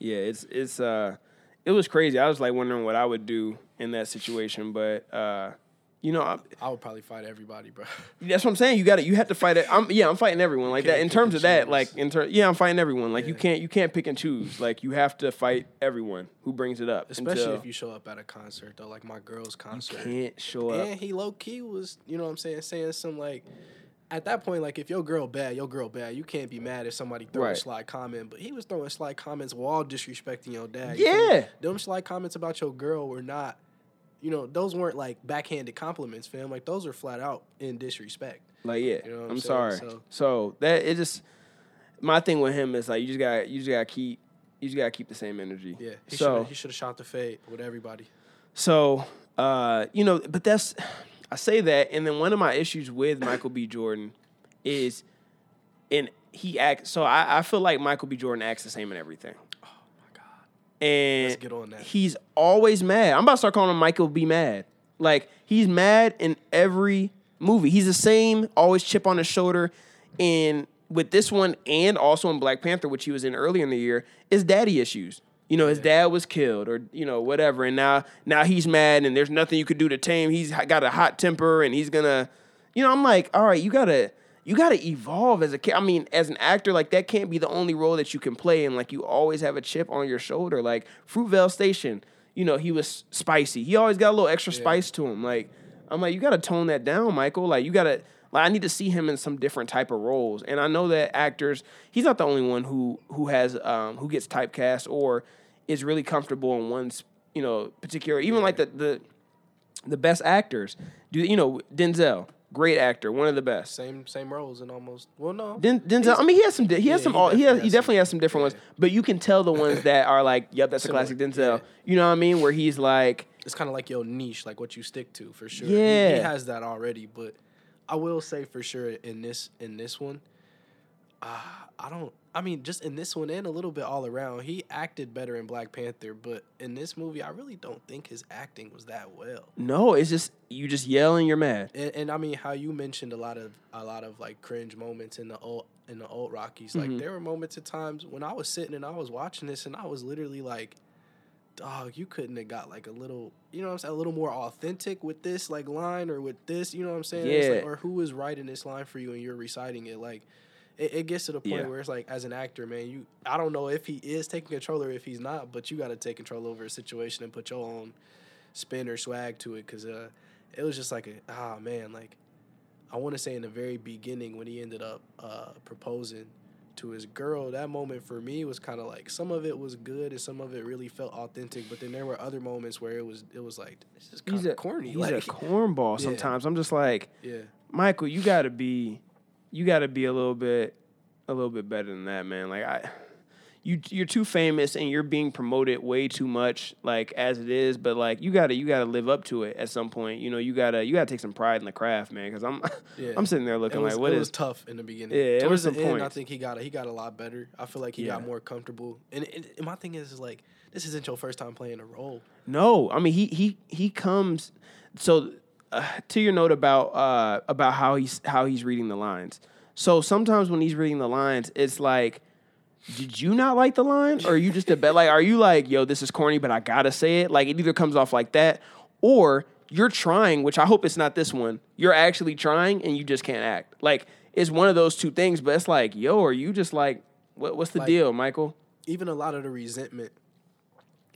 Yeah, it's it's uh, it was crazy. I was like wondering what I would do in that situation, but uh, you know, I, I would probably fight everybody, bro. That's what I'm saying. You got to you have to fight it. I'm yeah, I'm fighting everyone like that. In terms of that, like in ter- yeah, I'm fighting everyone. Like yeah. you can't you can't pick and choose. Like you have to fight everyone who brings it up. Especially until... if you show up at a concert though, like my girl's concert. You can't show up. And he low key was, you know what I'm saying, saying some like. At that point, like, if your girl bad, your girl bad. You can't be mad if somebody throws right. a sly comment. But he was throwing sly comments while disrespecting your dad. Yeah. You know, them sly comments about your girl were not, you know, those weren't, like, backhanded compliments, fam. Like, those are flat out in disrespect. Like, yeah. You know what I'm, I'm sorry. So, so, that, it just, my thing with him is, like, you just got you just got to keep, you just got to keep the same energy. Yeah. He so, should have shot the fade with everybody. So, uh, you know, but that's... I say that, and then one of my issues with Michael B. Jordan is, and he acts, so I, I feel like Michael B. Jordan acts the same in everything. Oh, my God. And let's get on that. He's always mad. I'm about to start calling him Michael B. Mad. Like, he's mad in every movie. He's the same, always chip on his shoulder, and with this one and also in Black Panther, which he was in earlier in the year, is daddy issues. You know, his dad was killed or, you know, whatever. And now now he's mad and there's nothing you could do to tame. He's got a hot temper and he's going to, you know, I'm like, all right, you got to you got to evolve as a kid. I mean, as an actor, like that can't be the only role that you can play. And like you always have a chip on your shoulder. Like Fruitvale Station, you know, he was spicy. He always got a little extra yeah. spice to him. Like, I'm like, you got to tone that down, Michael. Like, you got to. Like I need to see him in some different type of roles, and I know that actors. He's not the only one who who has um, who gets typecast or is really comfortable in one's you know particular. Even yeah. like the, the the best actors, do you know Denzel, great actor, one of the best. Same same roles and almost well no Den, Denzel. I mean he has some he has yeah, some he all, definitely he, has, he definitely has some different yeah. ones, but you can tell the ones that are like yep that's Similar. a classic Denzel. Yeah. You know what I mean? Where he's like it's kind of like your niche, like what you stick to for sure. Yeah, he, he has that already, but. I will say for sure in this in this one, uh, I don't. I mean, just in this one and a little bit all around, he acted better in Black Panther, but in this movie, I really don't think his acting was that well. No, it's just you just yell and you're mad. And, and I mean, how you mentioned a lot of a lot of like cringe moments in the old in the old Rockies. Like mm-hmm. there were moments at times when I was sitting and I was watching this and I was literally like. Dog, you couldn't have got like a little, you know what I'm saying, a little more authentic with this like line or with this, you know what I'm saying? Yeah. It's like, or who is writing this line for you and you're reciting it? Like, it, it gets to the point yeah. where it's like, as an actor, man, you, I don't know if he is taking control or if he's not, but you got to take control over a situation and put your own spin or swag to it because uh, it was just like, a, ah, man, like, I want to say in the very beginning when he ended up uh, proposing to his girl, that moment for me was kind of like some of it was good and some of it really felt authentic, but then there were other moments where it was it was like this is kind of corny. He's like, a cornball yeah. sometimes. I'm just like, yeah, Michael, you gotta be, you gotta be a little bit, a little bit better than that, man. Like I, you you're too famous and you're being promoted way too much, like as it is. But like you gotta you gotta live up to it at some point. You know, you gotta you gotta take some pride in the craft, man. Because I'm. Yeah. I'm sitting there looking was, like, what it is... It was tough in the beginning. Yeah, Towards it was the point. End, I think he got, he got a lot better. I feel like he yeah. got more comfortable. And, and, and my thing is, is, like, this isn't your first time playing a role. No. I mean, he he he comes... So, uh, to your note about uh, about how he's how he's reading the lines. So, sometimes when he's reading the lines, it's like, did you not like the lines? Or are you just a bet? Like, are you like, yo, this is corny, but I gotta say it? Like, it either comes off like that or... You're trying, which I hope it's not this one. You're actually trying, and you just can't act. Like, it's one of those two things, but it's like, yo, are you just like, what, what's the like, deal, Michael? Even a lot of the resentment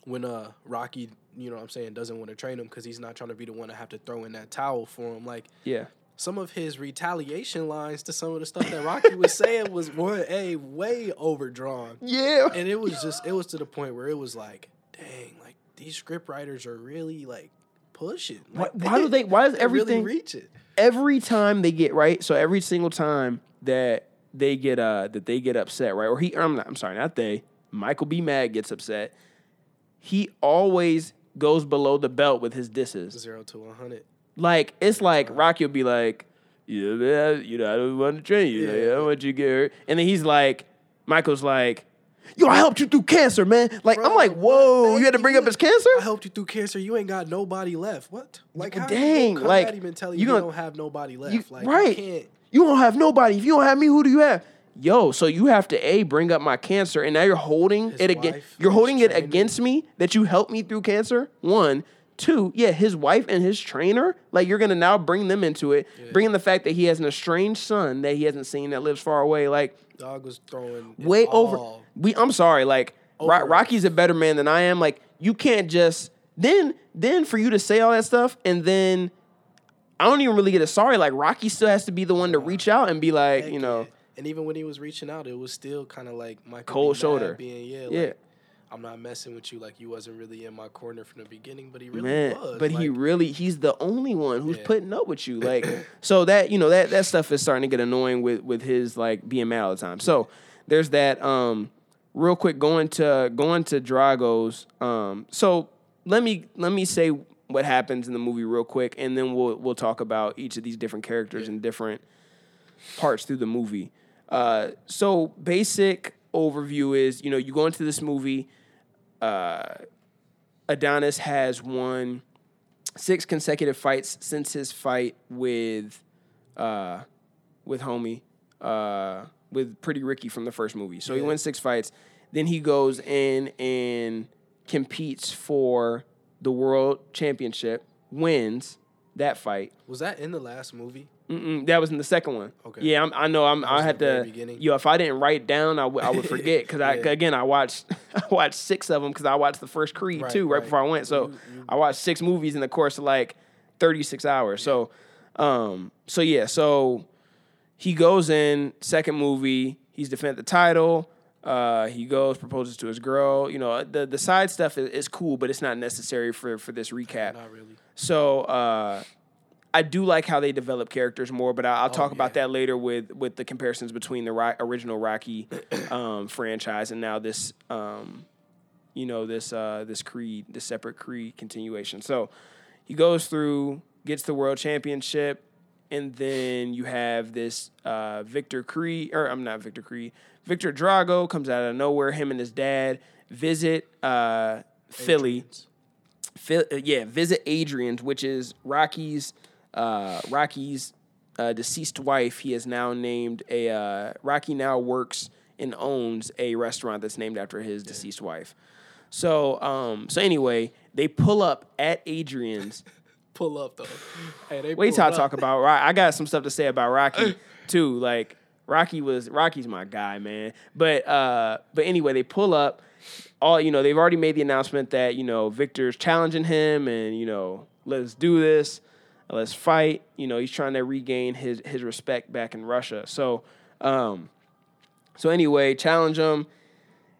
when uh, Rocky, you know what I'm saying, doesn't want to train him because he's not trying to be the one to have to throw in that towel for him. Like, yeah. Some of his retaliation lines to some of the stuff that Rocky was saying was were a way overdrawn. Yeah. And it was just, it was to the point where it was like, dang, like, these script writers are really, like, push it. Like, why, why do they? Why does everything really reach it? Every time they get right, so every single time that they get uh that they get upset, right? Or he, or I'm not, I'm sorry, not they. Michael B. Mad gets upset. He always goes below the belt with his disses. Zero to one hundred. Like it's like Rocky will be like, yeah, man, you know, I don't want to train you. Yeah. Like, I don't want you to get hurt. And then he's like, Michael's like. Yo, I helped you through cancer, man. Like, bro, I'm like, whoa, man, you had to bring up his cancer? I helped you through cancer. You ain't got nobody left. What? Like, well, how dang, how like, you, you, you don't have nobody left. You, like, right. You can't, You don't have nobody. If you don't have me, who do you have? Yo, so you have to A, bring up my cancer, and now you're holding his it against you're holding it against me that you helped me through cancer. One, two, yeah, his wife and his trainer, like you're gonna now bring them into it, yeah. Bringing the fact that he has an estranged son that he hasn't seen that lives far away. Like dog was throwing way over. We, I'm sorry, like over. Rocky's a better man than I am. Like you can't just then then for you to say all that stuff and then I don't even really get a sorry. Like Rocky still has to be the one to reach out and be like, Heck you know. Yeah. And even when he was reaching out, it was still kind of like Michael cold B. shoulder being, yeah, like, yeah, I'm not messing with you. Like you wasn't really in my corner from the beginning, but he really Man, was. But like, he really, he's the only one who's yeah. putting up with you. Like so that you know that that stuff is starting to get annoying with with his like being mad all the time. So there's that. Um, real quick, going to going to Drago's. Um, so let me let me say what happens in the movie real quick, and then we'll we'll talk about each of these different characters yeah. and different parts through the movie. Uh, so basic overview is, you know, you go into this movie, uh, Adonis has won six consecutive fights since his fight with, uh, with homie, uh, with Pretty Ricky from the first movie. So yeah. he wins six fights. Then he goes in and competes for the world championship, wins that fight. Was that in the last movie? Mm-mm, that was in the second one. Okay. Yeah, I'm, I know. I'm. I had to. Yo, if I didn't write down, I, w- I would forget because yeah. I again I watched I watched six of them because I watched the first Creed right, too right, right before I went. So you, you, I watched six movies in the course of like thirty-six hours. Yeah. So, um, so yeah. So he goes in second movie. He's defended the title. Uh, he goes, proposes to his girl. You know, the the side stuff is, is cool, but it's not necessary for for this recap. Not really. So. Uh, I do like how they develop characters more, but I'll talk oh, yeah. about that later with, with the comparisons between the rock, original Rocky um, franchise and now this, um, you know, this uh, this Creed, this separate Creed continuation. So he goes through, gets the world championship, and then you have this uh, Victor Creed, or I'm not Victor Creed, Victor Drago comes out of nowhere. Him and his dad visit uh, Philly, Phil, yeah, visit Adrian's, which is Rocky's. Uh, Rocky's uh, deceased wife. He has now named a uh, Rocky now works and owns a restaurant that's named after his yeah. deceased wife. So, um, so anyway, they pull up at Adrian's. pull up though. Hey, they wait till I talk about. I got some stuff to say about Rocky too. Like Rocky was Rocky's my guy, man. But uh, but anyway, they pull up. All you know, they've already made the announcement that you know Victor's challenging him, and you know let's do this. Let's fight. You know, he's trying to regain his, his respect back in Russia. So, um, so anyway, challenge him.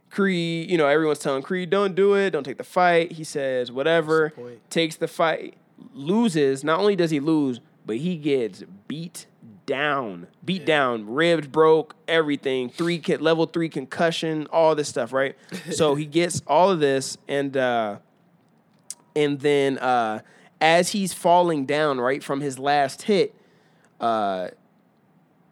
Creed, you know, everyone's telling Creed, don't do it. Don't take the fight. He says, whatever. Takes the fight. Loses. Not only does he lose, but he gets beat down. Beat yeah. down. Ribs broke. Everything. Three level three concussion. All this stuff, right? So he gets all of this. And, uh, and then... Uh, As he's falling down, right, from his last hit, uh,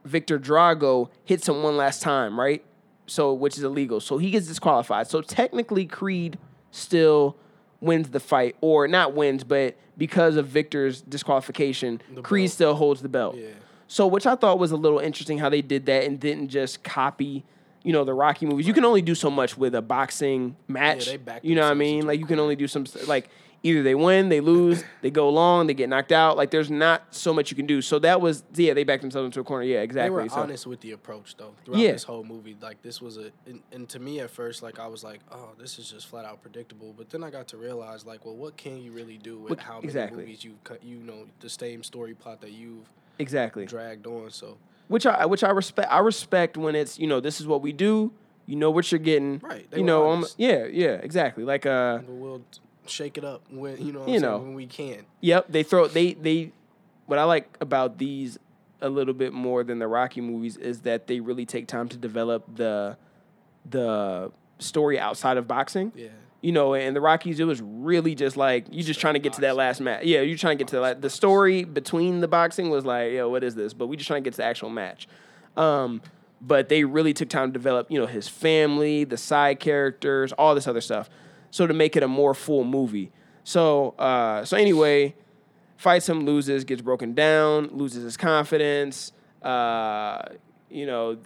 Victor Drago hits him one last time, right? So, which is illegal. So he gets disqualified. So technically, Creed still wins the fight, or not wins, but because of Victor's disqualification, the Creed belt. Still holds the belt. Yeah. So, which I thought was a little interesting how they did that and didn't just copy, you know, the Rocky movies. Right. You can only do so much with a boxing match. Yeah, they back you know what I mean? Like, you can only do some, like... Either they win, they lose, they go long, they get knocked out. Like, there's not so much you can do. So that was, yeah, they backed themselves into a corner. Yeah, exactly. They were so. honest with the approach, though, throughout yeah. this whole movie. Like, this was a, and, and to me at first, like, I was like, oh, this is just flat out predictable. But then I got to realize, like, well, what can you really do with what, how many exactly. movies you've cut, you know, the same story plot that you've exactly dragged on. So Which I, which I respect. I respect when it's, you know, this is what we do. You know what you're getting. Right. They you know, um, yeah, yeah, exactly. Like, uh, we'll shake it up when you know what you I'm know saying, when we can. Yep, they throw they they. What I like about these a little bit more than the Rocky movies is that they really take time to develop the the story outside of boxing. Yeah, you know, and the Rockies it was really just like you just trying to get boxing. to that last match. Yeah, you're trying to get to that. The story between the boxing was like, yo, what is this? But we just trying to get to the actual match. Um, but they really took time to develop, you know, his family, the side characters, all this other stuff. So to make it a more full movie. So uh, so anyway, fights him, loses, gets broken down, loses his confidence, uh, uh, you know,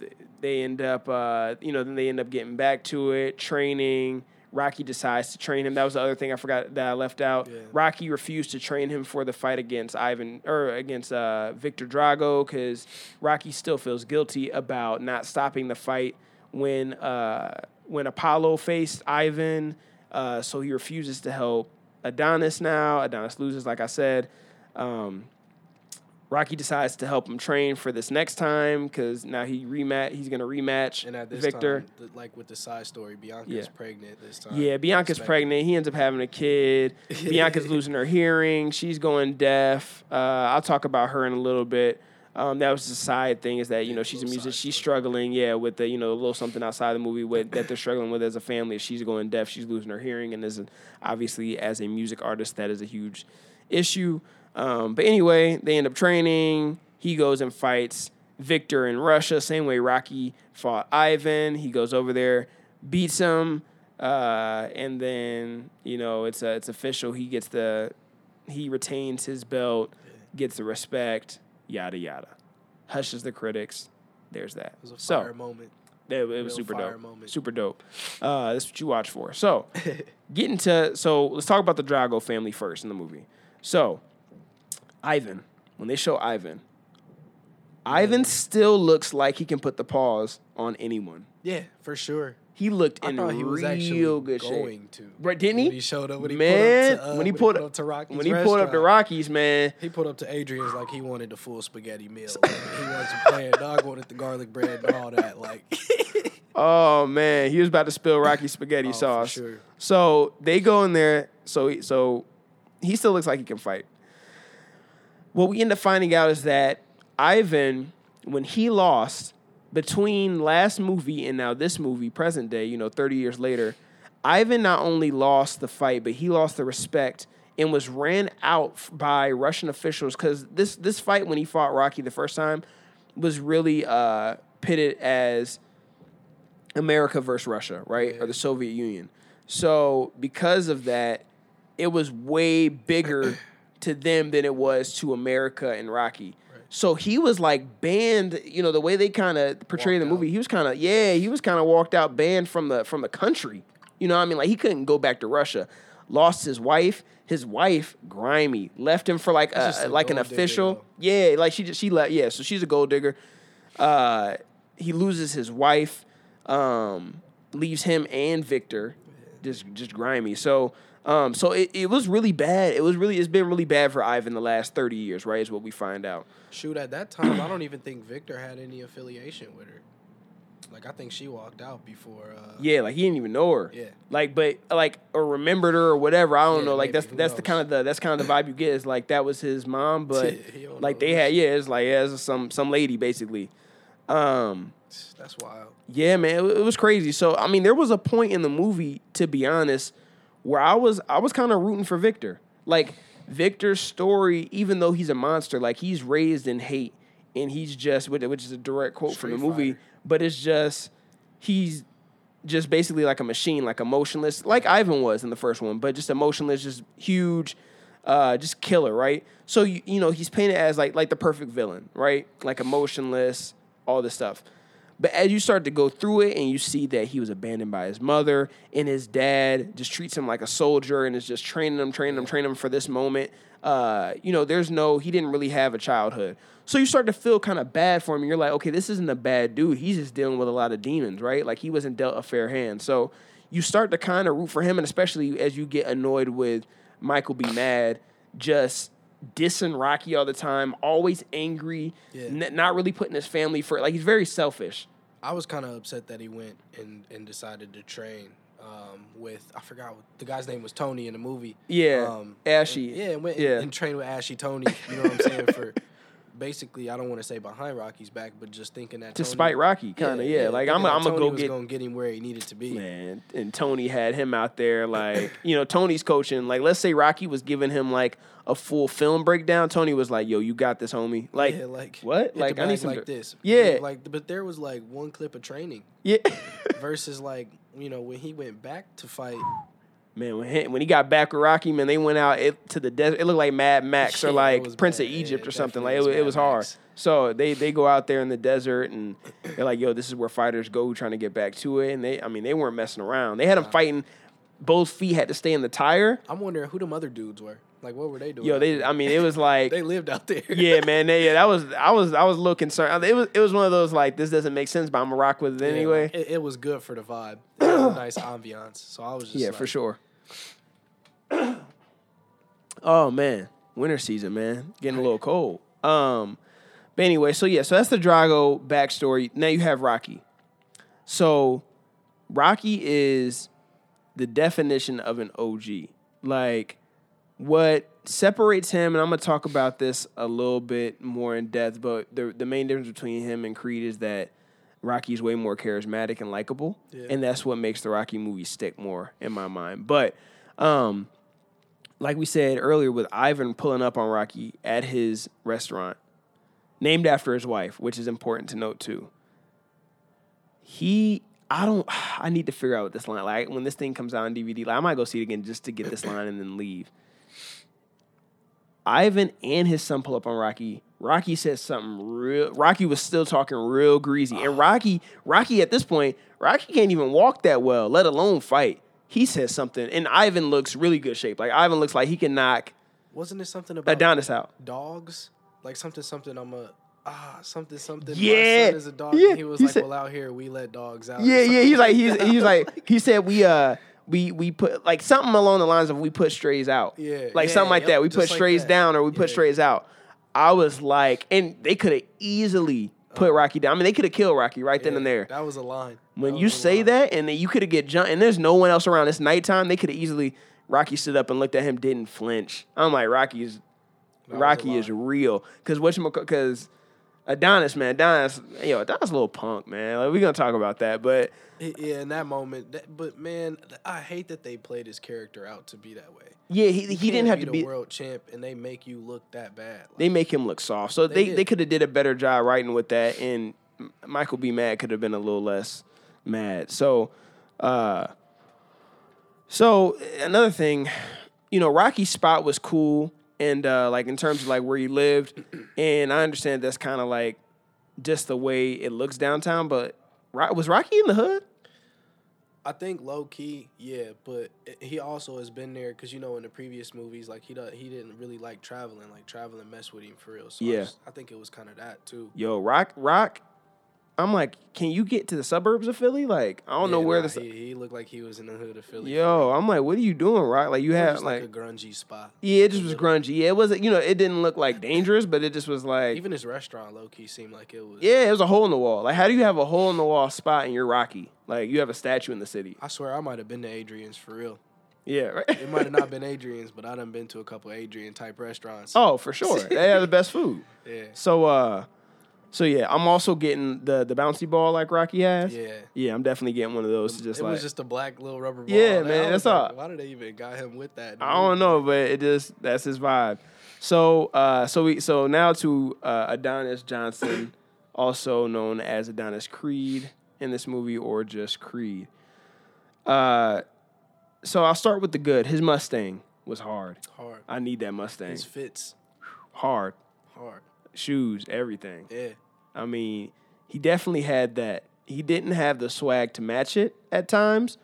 they end up, uh, you know, then they end up getting back to it, training. Rocky decides to train him. That was the other thing I forgot that I left out. Yeah. Rocky refused to train him for the fight against Ivan or against uh, Victor Drago because Rocky still feels guilty about not stopping the fight when uh, when Apollo faced Ivan. Uh, so he refuses to help Adonis now. Adonis loses, like I said. Um, Rocky decides to help him train for this next time because now he rematch. He's gonna rematch and at this Victor. Time, like with the side story, Bianca's yeah. pregnant this time. Yeah, Bianca's pregnant. He ends up having a kid. Bianca's losing her hearing. She's going deaf. Uh, I'll talk about her in a little bit. Um, that was the side thing is that you know she's a musician. She's struggling. Yeah, with the you know a little something outside the movie with, that they're struggling with as a family. She's going deaf. She's losing her hearing, and is obviously as a music artist that is a huge issue. Um, but anyway, they end up training. He goes and fights Victor in Russia, same way Rocky fought Ivan. He goes over there, beats him, uh, and then you know it's a, it's official. He gets the he retains his belt, gets the respect, yada yada. Hushes the critics. There's that. It was a fire so, moment. It, it was super dope. Moment. Super dope. Uh, that's what you watch for. So, getting to so let's talk about the Drago family first in the movie. So. Ivan, when they show Ivan, yeah. Ivan still looks like he can put the paws on anyone. Yeah, for sure. He looked I in real he was good going shape. To. Right, didn't he? When he showed up, when he man, pulled up to, uh, when he pulled, when he pulled up, up to Rocky's When he restaurant. pulled up to Rocky's, man. He pulled up to Adrian's like he wanted the full spaghetti meal. Like, he wanted some plain dog, wanted the garlic bread and all that. Like, oh, man. He was about to spill Rocky's spaghetti oh, sauce. For sure. So they go in there. So So he still looks like he can fight. What we end up finding out is that Ivan, when he lost between last movie and now this movie, present day, you know, thirty years later, Ivan not only lost the fight, but he lost the respect and was ran out by Russian officials because this this fight when he fought Rocky the first time was really uh, pitted as America versus Russia, right? Yeah. Or the Soviet Union. So because of that, it was way bigger to them than it was to America and Rocky. Right. So he was like banned, you know, the way they kind of portray the movie, out. he was kind of, yeah, he was kind of walked out, banned from the from the country. You know what I mean? Like he couldn't go back to Russia. Lost his wife. His wife, grimy, left him for like a, a like an official. Digger, yeah, like she just, she left. Yeah, so she's a gold digger. Uh, he loses his wife, um, leaves him and Victor just, just grimy. So... Um, so it, it was really bad. It was really it's been really bad for Ivan the last thirty years, right? Is what we find out. Shoot, at that time, I don't even think Victor had any affiliation with her. Like I think she walked out before. Uh, yeah, like he didn't even know her. Yeah. Like, but like or remembered her or whatever. I don't yeah, know. Like maybe, that's that's knows? the kind of the that's kind of the vibe you get is like that was his mom, but like they had yeah, it's like yeah, it's some some lady basically. Um, that's wild. Yeah, man, it, it was crazy. So I mean, there was a point in the movie, to be honest, where I was I was kind of rooting for Victor. Like, Victor's story, even though he's a monster, like, he's raised in hate, and he's just, which is a direct quote Street from the movie, fire. But it's just, he's just basically like a machine, like emotionless, like Ivan was in the first one, but just emotionless, just huge, uh, just killer, right? So, you, you know, he's painted as, like, like the perfect villain, right? Like, emotionless, all this stuff. But as you start to go through it and you see that he was abandoned by his mother and his dad just treats him like a soldier and is just training him, training him, training him for this moment, uh, you know, there's no, he didn't really have a childhood. So you start to feel kind of bad for him. And you're like, okay, this isn't a bad dude. He's just dealing with a lot of demons, right? Like he wasn't dealt a fair hand. So you start to kind of root for him, and especially as you get annoyed with Michael B. Mad, just... dissing Rocky all the time, always angry, yeah. n- not really putting his family first. Like, he's very selfish. I was kind of upset that he went and, and decided to train um, with, I forgot, the guy's name was Tony in the movie. Yeah, um, Ashy. And, yeah, went and, yeah. and trained with Ashy Tony, you know what I'm saying, for basically, I don't want to say behind Rocky's back, but just thinking that to Tony... To spite Rocky, kind of, yeah, yeah. yeah. Like, I'm going to go get... going to get him where he needed to be. Man, and Tony had him out there, like, you know, Tony's coaching. Like, let's say Rocky was giving him, like, a full film breakdown. Tony was like, yo, you got this, homie. Like, yeah, like what? Like, I need some... Like this. Yeah. Like, but there was, like, one clip of training. Yeah. Versus, like, you know, when he went back to fight Man, when he, when he got back with Rocky, man, they went out it, to the desert. It looked like Mad Max yeah, or like Prince bad. of Egypt yeah, or something. Like it was, it was hard. Max. So they, they go out there in the desert and they're like, yo, this is where fighters go trying to get back to it. And they, I mean, they weren't messing around. They had them wow. fighting. Both feet had to stay in the tire. I'm wondering who them other dudes were. Like, what were they doing? Yo, they. I mean, it was like they lived out there. yeah, man. They, yeah, that was. I was. I was a little concerned. It was. It was one of those like this doesn't make sense, but I'm gonna rock with it yeah, anyway. Like, it, it was good for the vibe. It was a nice ambiance. So I was just yeah, like, for sure. Oh man, winter season, man, getting a little cold. Um, but anyway, so yeah, so that's the Drago backstory. Now you have Rocky. So Rocky is the definition of an O G, like. What separates him, and I'm going to talk about this a little bit more in depth, but the the main difference between him and Creed is that Rocky's way more charismatic and likable, yeah. and that's what makes the Rocky movie stick more in my mind. But um, like we said earlier, with Ivan pulling up on Rocky at his restaurant, named after his wife, which is important to note too, he... I don't, I need to figure out this line. Like, when this thing comes out on D V D, like, I might go see it again just to get this line and then leave. Ivan and his son pull up on Rocky. Rocky says something real. Rocky was still talking real greasy. And Rocky, Rocky at this point, Rocky can't even walk that well, let alone fight. He says something. And Ivan looks really good shape. Like, Ivan looks like he can knock. Wasn't there something about Adonis out? Dogs? Like, something, something, I'm a. Ah, something, something. Yeah, my son is a dog. Yeah. And he was he like, said, "Well, out here we let dogs out." Yeah, yeah. He's like, he's he's like, he said we uh we we put like something along the lines of we put strays out. Yeah, like yeah, something like yep, that. We put strays like down or we yeah. put strays out. I was like, and they could have easily put Rocky down. I mean, they could have killed Rocky right yeah, then and there. That was a line. When you say line. that, and then you could have get jumped, and there's no one else around. It's nighttime. They could have easily. Rocky stood up and looked at him, didn't flinch. I'm like, Rocky's that Rocky is real because what because. Adonis, man, Adonis, yo, Adonis a little punk, man. Like, we're going to talk about that, but... Yeah, in that moment, that, but, man, I hate that they played his character out to be that way. Yeah, he, he, he didn't have to be... the world champ, and they make you look that bad. Like, they make him look soft. So they, they, they could have did a better job writing with that, and Michael B. Mad could have been a little less mad. So, uh... So, another thing, you know, Rocky's spot was cool. And, uh, like, in terms of, like, where you lived. And I understand that's kind of, like, just the way it looks downtown. But was Rocky in the hood? I think low-key, yeah. But he also has been there because, you know, in the previous movies, like, he he didn't really like traveling. Like, traveling messed with him for real. So yeah. I, just, I think it was kind of that, too. Yo, Rock, Rock, I'm like, can you get to the suburbs of Philly? Like, I don't yeah, know where nah, this... He, he looked like he was in the hood of Philly. Yo, I'm like, what are you doing, Rock? Like, you had like... like a grungy spot. Yeah, it just was grungy. Yeah, it wasn't, you know, it didn't look, like, dangerous, but it just was like... Even his restaurant, low-key, seemed like it was... Yeah, it was a hole-in-the-wall. Like, how do you have a hole-in-the-wall spot and you're Rocky? Like, you have a statue in the city. I swear, I might have been to Adrian's for real. Yeah, right? It might have not been Adrian's, but I done been to a couple Adrian-type restaurants. Oh, for sure. They have the best food. Yeah. So, uh... So, yeah, I'm also getting the, the bouncy ball like Rocky has. Yeah. Yeah, I'm definitely getting one of those. To just it like, was just a black little rubber ball. Yeah, man, that's like, all. Why did they even got him with that? Dude? I don't know, but it just, that's his vibe. So, uh, so we so now to uh, Adonis Johnson, also known as Adonis Creed in this movie or just Creed. Uh, so I'll start with the good. His Mustang was hard. Hard. I need that Mustang. His fits. Hard. Hard. Shoes, everything. Yeah. I mean, he definitely had that. He didn't have the swag to match it at times,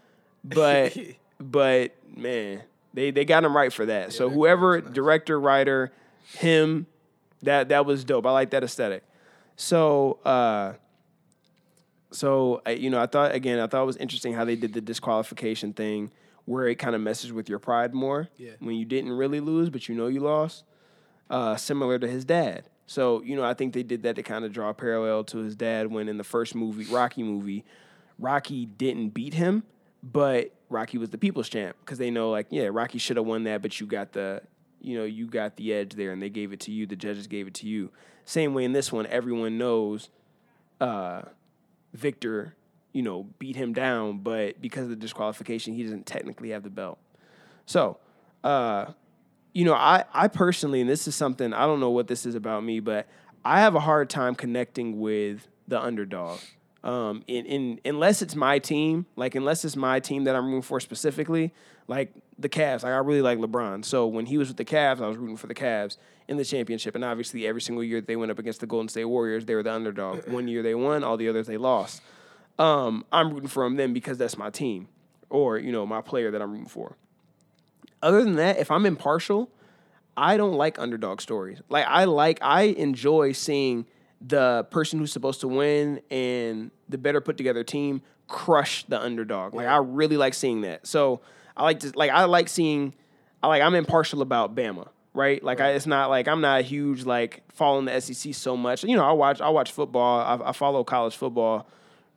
but but man, they, they got him right for that. Yeah, so whoever nice. director, writer, him, that that was dope. I like that aesthetic. So uh, so I, you know, I thought again, I thought it was interesting how they did the disqualification thing, where it kind of messes with your pride more. Yeah. When you didn't really lose, but you know you lost. Uh, similar to his dad. So, you know, I think they did that to kind of draw a parallel to his dad when in the first movie, Rocky movie, Rocky didn't beat him, but Rocky was the people's champ because they know, like, yeah, Rocky should have won that, but you got the, you know, you got the edge there and they gave it to you. The judges gave it to you. Same way in this one, everyone knows uh, Victor, you know, beat him down, but because of the disqualification, he doesn't technically have the belt. So, uh, You know, I, I personally, and this is something, I don't know what this is about me, but I have a hard time connecting with the underdog. Um, in, in unless it's my team, like unless it's my team that I'm rooting for specifically, like the Cavs. Like I really like LeBron. So when he was with the Cavs, I was rooting for the Cavs in the championship. And obviously every single year they went up against the Golden State Warriors, they were the underdog. One year they won, all the others they lost. Um, I'm rooting for them then because that's my team or, you know, my player that I'm rooting for. Other than that, if I'm impartial, I don't like underdog stories. Like I like, I enjoy seeing the person who's supposed to win and the better put together team crush the underdog. Like I really like seeing that. So I like to like I like seeing. I like I'm impartial about Bama, right? Like right. I, it's not like I'm not a huge like following the S E C so much. You know, I watch I watch football. I, I follow college football,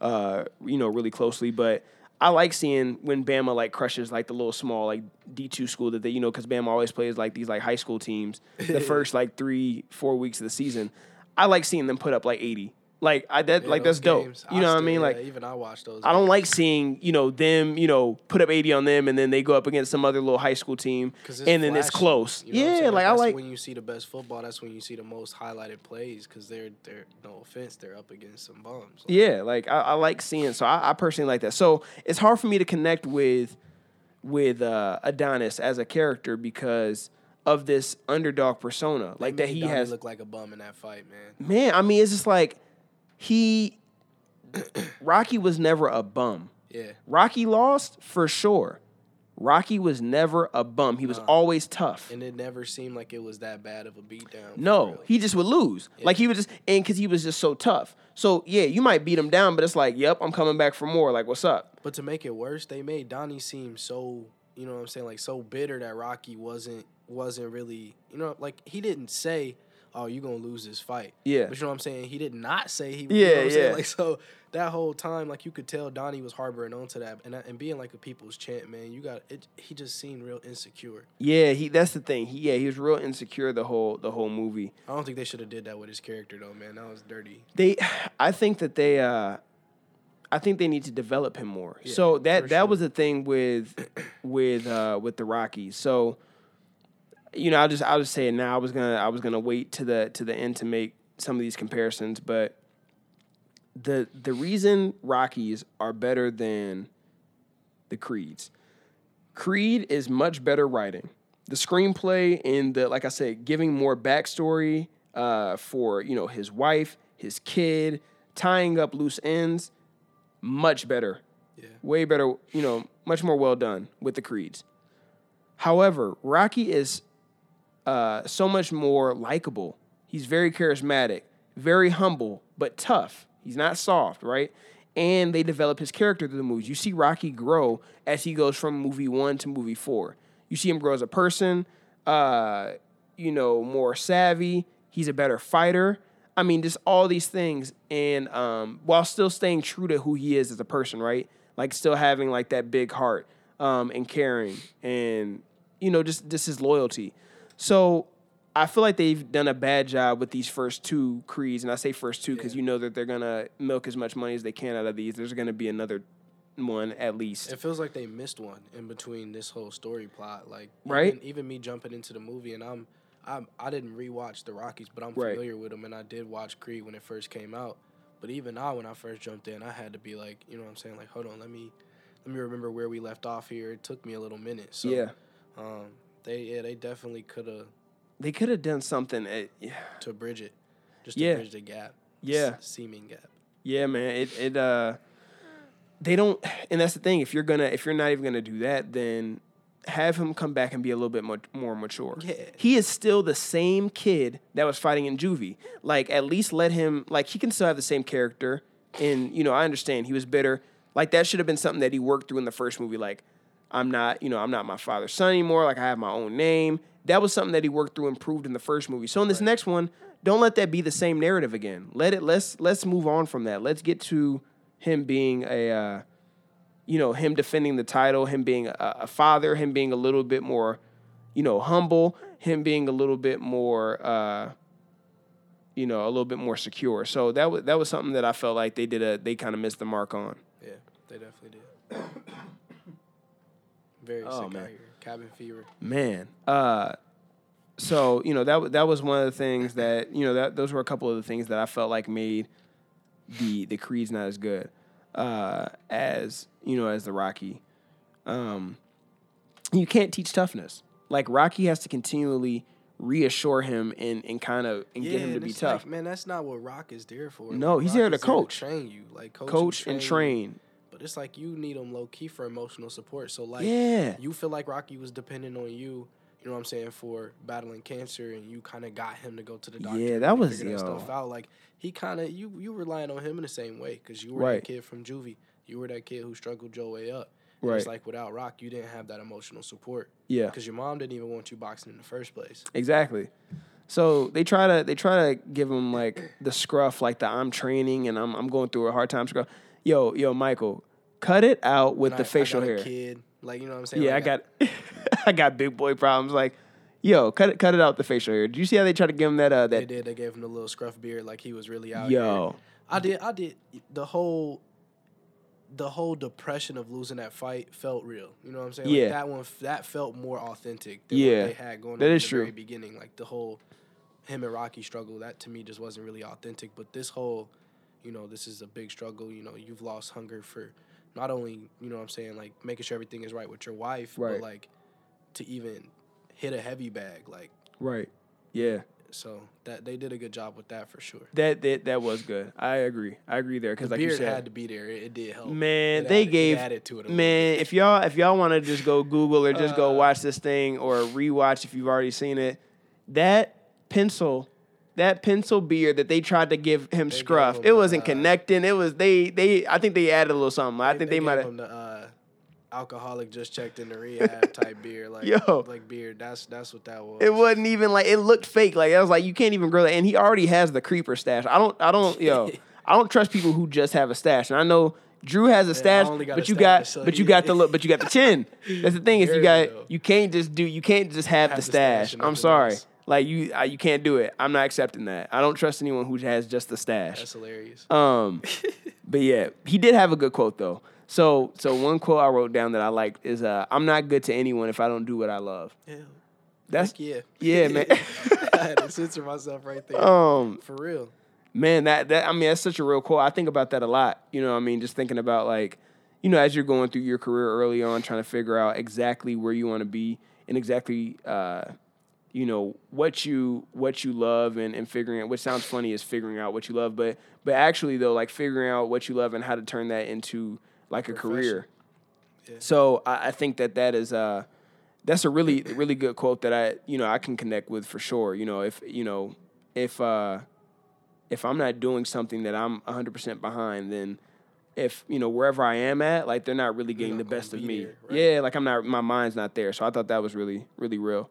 uh, you know, really closely, but. I like seeing when Bama, like, crushes, like, the little small, like, D two school that they, you know, because Bama always plays, like, these, like, high school teams the first, like, three, four weeks of the season. I like seeing them put up, like, eighty. Like, I that yeah, like that's games, dope. You I know still, what I mean? Yeah, like, even I watch those. I don't games. like seeing, you know, them, you know, put up eighty on them and then they go up against some other little high school team and then flashy. It's close. You know yeah, like, like that's I like when you see the best football, that's when you see the most highlighted plays because they're they're no offense, they're up against some bums. Like, yeah, like I, I like seeing so I, I personally like that. So it's hard for me to connect with with uh, Adonis as a character because of this underdog persona. Like that, that he Donnie has looked like a bum in that fight, man. Man, I mean it's just like He, Rocky was never a bum. Yeah. Rocky lost for sure. Rocky was never a bum. He was nah. always tough. And it never seemed like it was that bad of a beatdown. No, real. He just would lose. Yeah. Like he would just, and because he was just so tough. So yeah, you might beat him down, but it's like, yep, I'm coming back for more. Like, what's up? But to make it worse, they made Donnie seem so, you know what I'm saying, like so bitter that Rocky wasn't wasn't really, you know, like he didn't say, oh, you're going to lose this fight. Yeah. But you know what I'm saying? He did not say he was. Yeah, you know what I'm yeah. saying? Like, so that whole time, like, you could tell Donnie was harboring on to that. And and being, like, a people's champ, man, you got it. He just seemed real insecure. Yeah, he. that's the thing. He, yeah, he was real insecure the whole the whole movie. I don't think they should have did that with his character, though, man. That was dirty. They, I think that they, uh, I think they need to develop him more. Yeah, so that, that sure. was the thing with, with, uh, with the Rockies. So... You know, I'll just I'll just say it now. I was gonna I was gonna wait to the to the end to make some of these comparisons, but the the reason Rockies are better than the Creeds. Creed is much better writing. The screenplay and the like I said, giving more backstory uh, for you know his wife, his kid, tying up loose ends, much better. Yeah. Way better, you know, much more well done with the Creeds. However, Rocky is Uh, so much more likable. He's very charismatic, very humble, but tough. He's not soft, right? And they develop his character through the movies. You see Rocky grow as he goes from movie one to movie four. You see him grow as a person, uh, you know, more savvy. He's a better fighter. I mean, just all these things. And um, while still staying true to who he is as a person, right? Like still having like that big heart um, and caring and, you know, just, just his loyalty. So I feel like they've done a bad job with these first two Creeds, and I say first two because yeah. you know that they're going to milk as much money as they can out of these. There's going to be another one at least. It feels like they missed one in between this whole story plot. Like right? even, even me jumping into the movie, and I'm, I'm, I didn't rewatch the Rockies, but I'm familiar right. with them, and I did watch Creed when it first came out. But even now, when I first jumped in, I had to be like, you know what I'm saying, like, hold on, let me let me remember where we left off here. It took me a little minute. So, yeah. Um, They yeah they definitely could have they could have done something at, yeah. to bridge it just to yeah. bridge the gap yeah s- seeming gap yeah man it it uh they don't and that's the thing if you're gonna if you're not even gonna do that then have him come back and be a little bit much more mature yeah. He is still the same kid that was fighting in juvie like at least let him like he can still have the same character and you know I understand he was bitter like that should have been something that he worked through in the first movie like. I'm not, you know, I'm not my father's son anymore. Like, I have my own name. That was something that he worked through and proved in the first movie. So in this right. next one, don't let that be the same narrative again. Let it, let's, let's move on from that. Let's get to him being a, uh, you know, him defending the title, him being a, a father, him being a little bit more, you know, humble, him being a little bit more, uh, you know, a little bit more secure. So that was, that was something that I felt like they did a, they kind of missed the mark on. Yeah, they definitely did. Very oh, sick man. Out here. Cabin fever. Man. Uh, so, you know, that that was one of the things that, you know, that those were a couple of the things that I felt like made the the Creed's not as good uh, as you know as the Rocky. Um, you can't teach toughness. Like Rocky has to continually reassure him and, and kind of and yeah, get him to be tough. Like, man, that's not what Rock is there for. No, like, he's there to coach, there to train you, like coach, coach and train. And train. But it's like you need him low key for emotional support. So like, yeah. you feel like Rocky was dependent on you. You know what I'm saying, for battling cancer, and you kind of got him to go to the doctor. Yeah, that and was yo. That stuff out. Like he kind of you you relying on him in the same way because you were right. that kid from juvie. You were that kid who struggled your way up. Right. It's like without Rock, you didn't have that emotional support. Yeah, because your mom didn't even want you boxing in the first place. Exactly. So they try to they try to give him like the scruff, like the I'm training and I'm I'm going through a hard time scruff. Yo yo Michael, cut it out with and the I, facial I got hair. A kid. Like, you know what I'm saying? Yeah, like, I got I got big boy problems. Like, yo, cut it cut it out the facial hair. Did you see how they tried to give him that uh that They did, they gave him the little scruff beard like he was really out yo. Here. I did I did the whole the whole depression of losing that fight felt real. You know what I'm saying? Like yeah. that one that felt more authentic than yeah. what they had going on in the true. Very beginning. Like the whole him and Rocky struggle, that to me just wasn't really authentic. But this whole, you know, this is a big struggle, you know, you've lost hunger for not only, you know what I'm saying, like, making sure everything is right with your wife, right. but, like, to even hit a heavy bag, like. Right, yeah. So, that they did a good job with that for sure. That that, that was good. I agree. I agree there. Because the like beard you said, had to be there. It, it did help. Man, it they added, gave. It added to it a man, if y'all, if y'all want to just go Google or just uh, go watch this thing or rewatch if you've already seen it, that pencil... That pencil beard that they tried to give him scruff, him it wasn't uh, connecting. It was they they. I think they added a little something. I they, think they, they might have. The uh, alcoholic just checked in the rehab type beard, like yo, like beard. That's that's what that was. It wasn't even like it looked fake. Like I was like, you can't even grow that. And he already has the creeper stash. I don't I don't yo. I don't trust people who just have a stash. And I know Drew has a stash, yeah, but you stash, got so but you got the look, but you got the chin. That's the thing is there you got go. you can't just do you can't just have, have the stash. stash I'm sorry. Else. Like, you uh, you can't do it. I'm not accepting that. I don't trust anyone who has just the stash. That's hilarious. Um, But, yeah, he did have a good quote, though. So, so one quote I wrote down that I liked is, uh, I'm not good to anyone if I don't do what I love. Yeah. That's Heck yeah. Yeah, man. I had to censor myself right there. Um, For real. Man, that, that I mean, that's such a real quote. I think about that a lot. You know what I mean? Just thinking about, like, you know, as you're going through your career early on, trying to figure out exactly where you want to be and exactly uh, – you know, what you what you love and, and figuring out, which sounds funny is figuring out what you love, but but actually, though, like figuring out what you love and how to turn that into, like, a career. Yeah. So I, I think that that is, uh, that's a really, really good quote that I, you know, I can connect with for sure. You know, if, you know, if, uh, if I'm not doing something that I'm one hundred percent behind, then if, you know, wherever I am at, like, they're not really getting not the best be of me. There, right? Yeah, like, I'm not, my mind's not there. So I thought that was really, really real.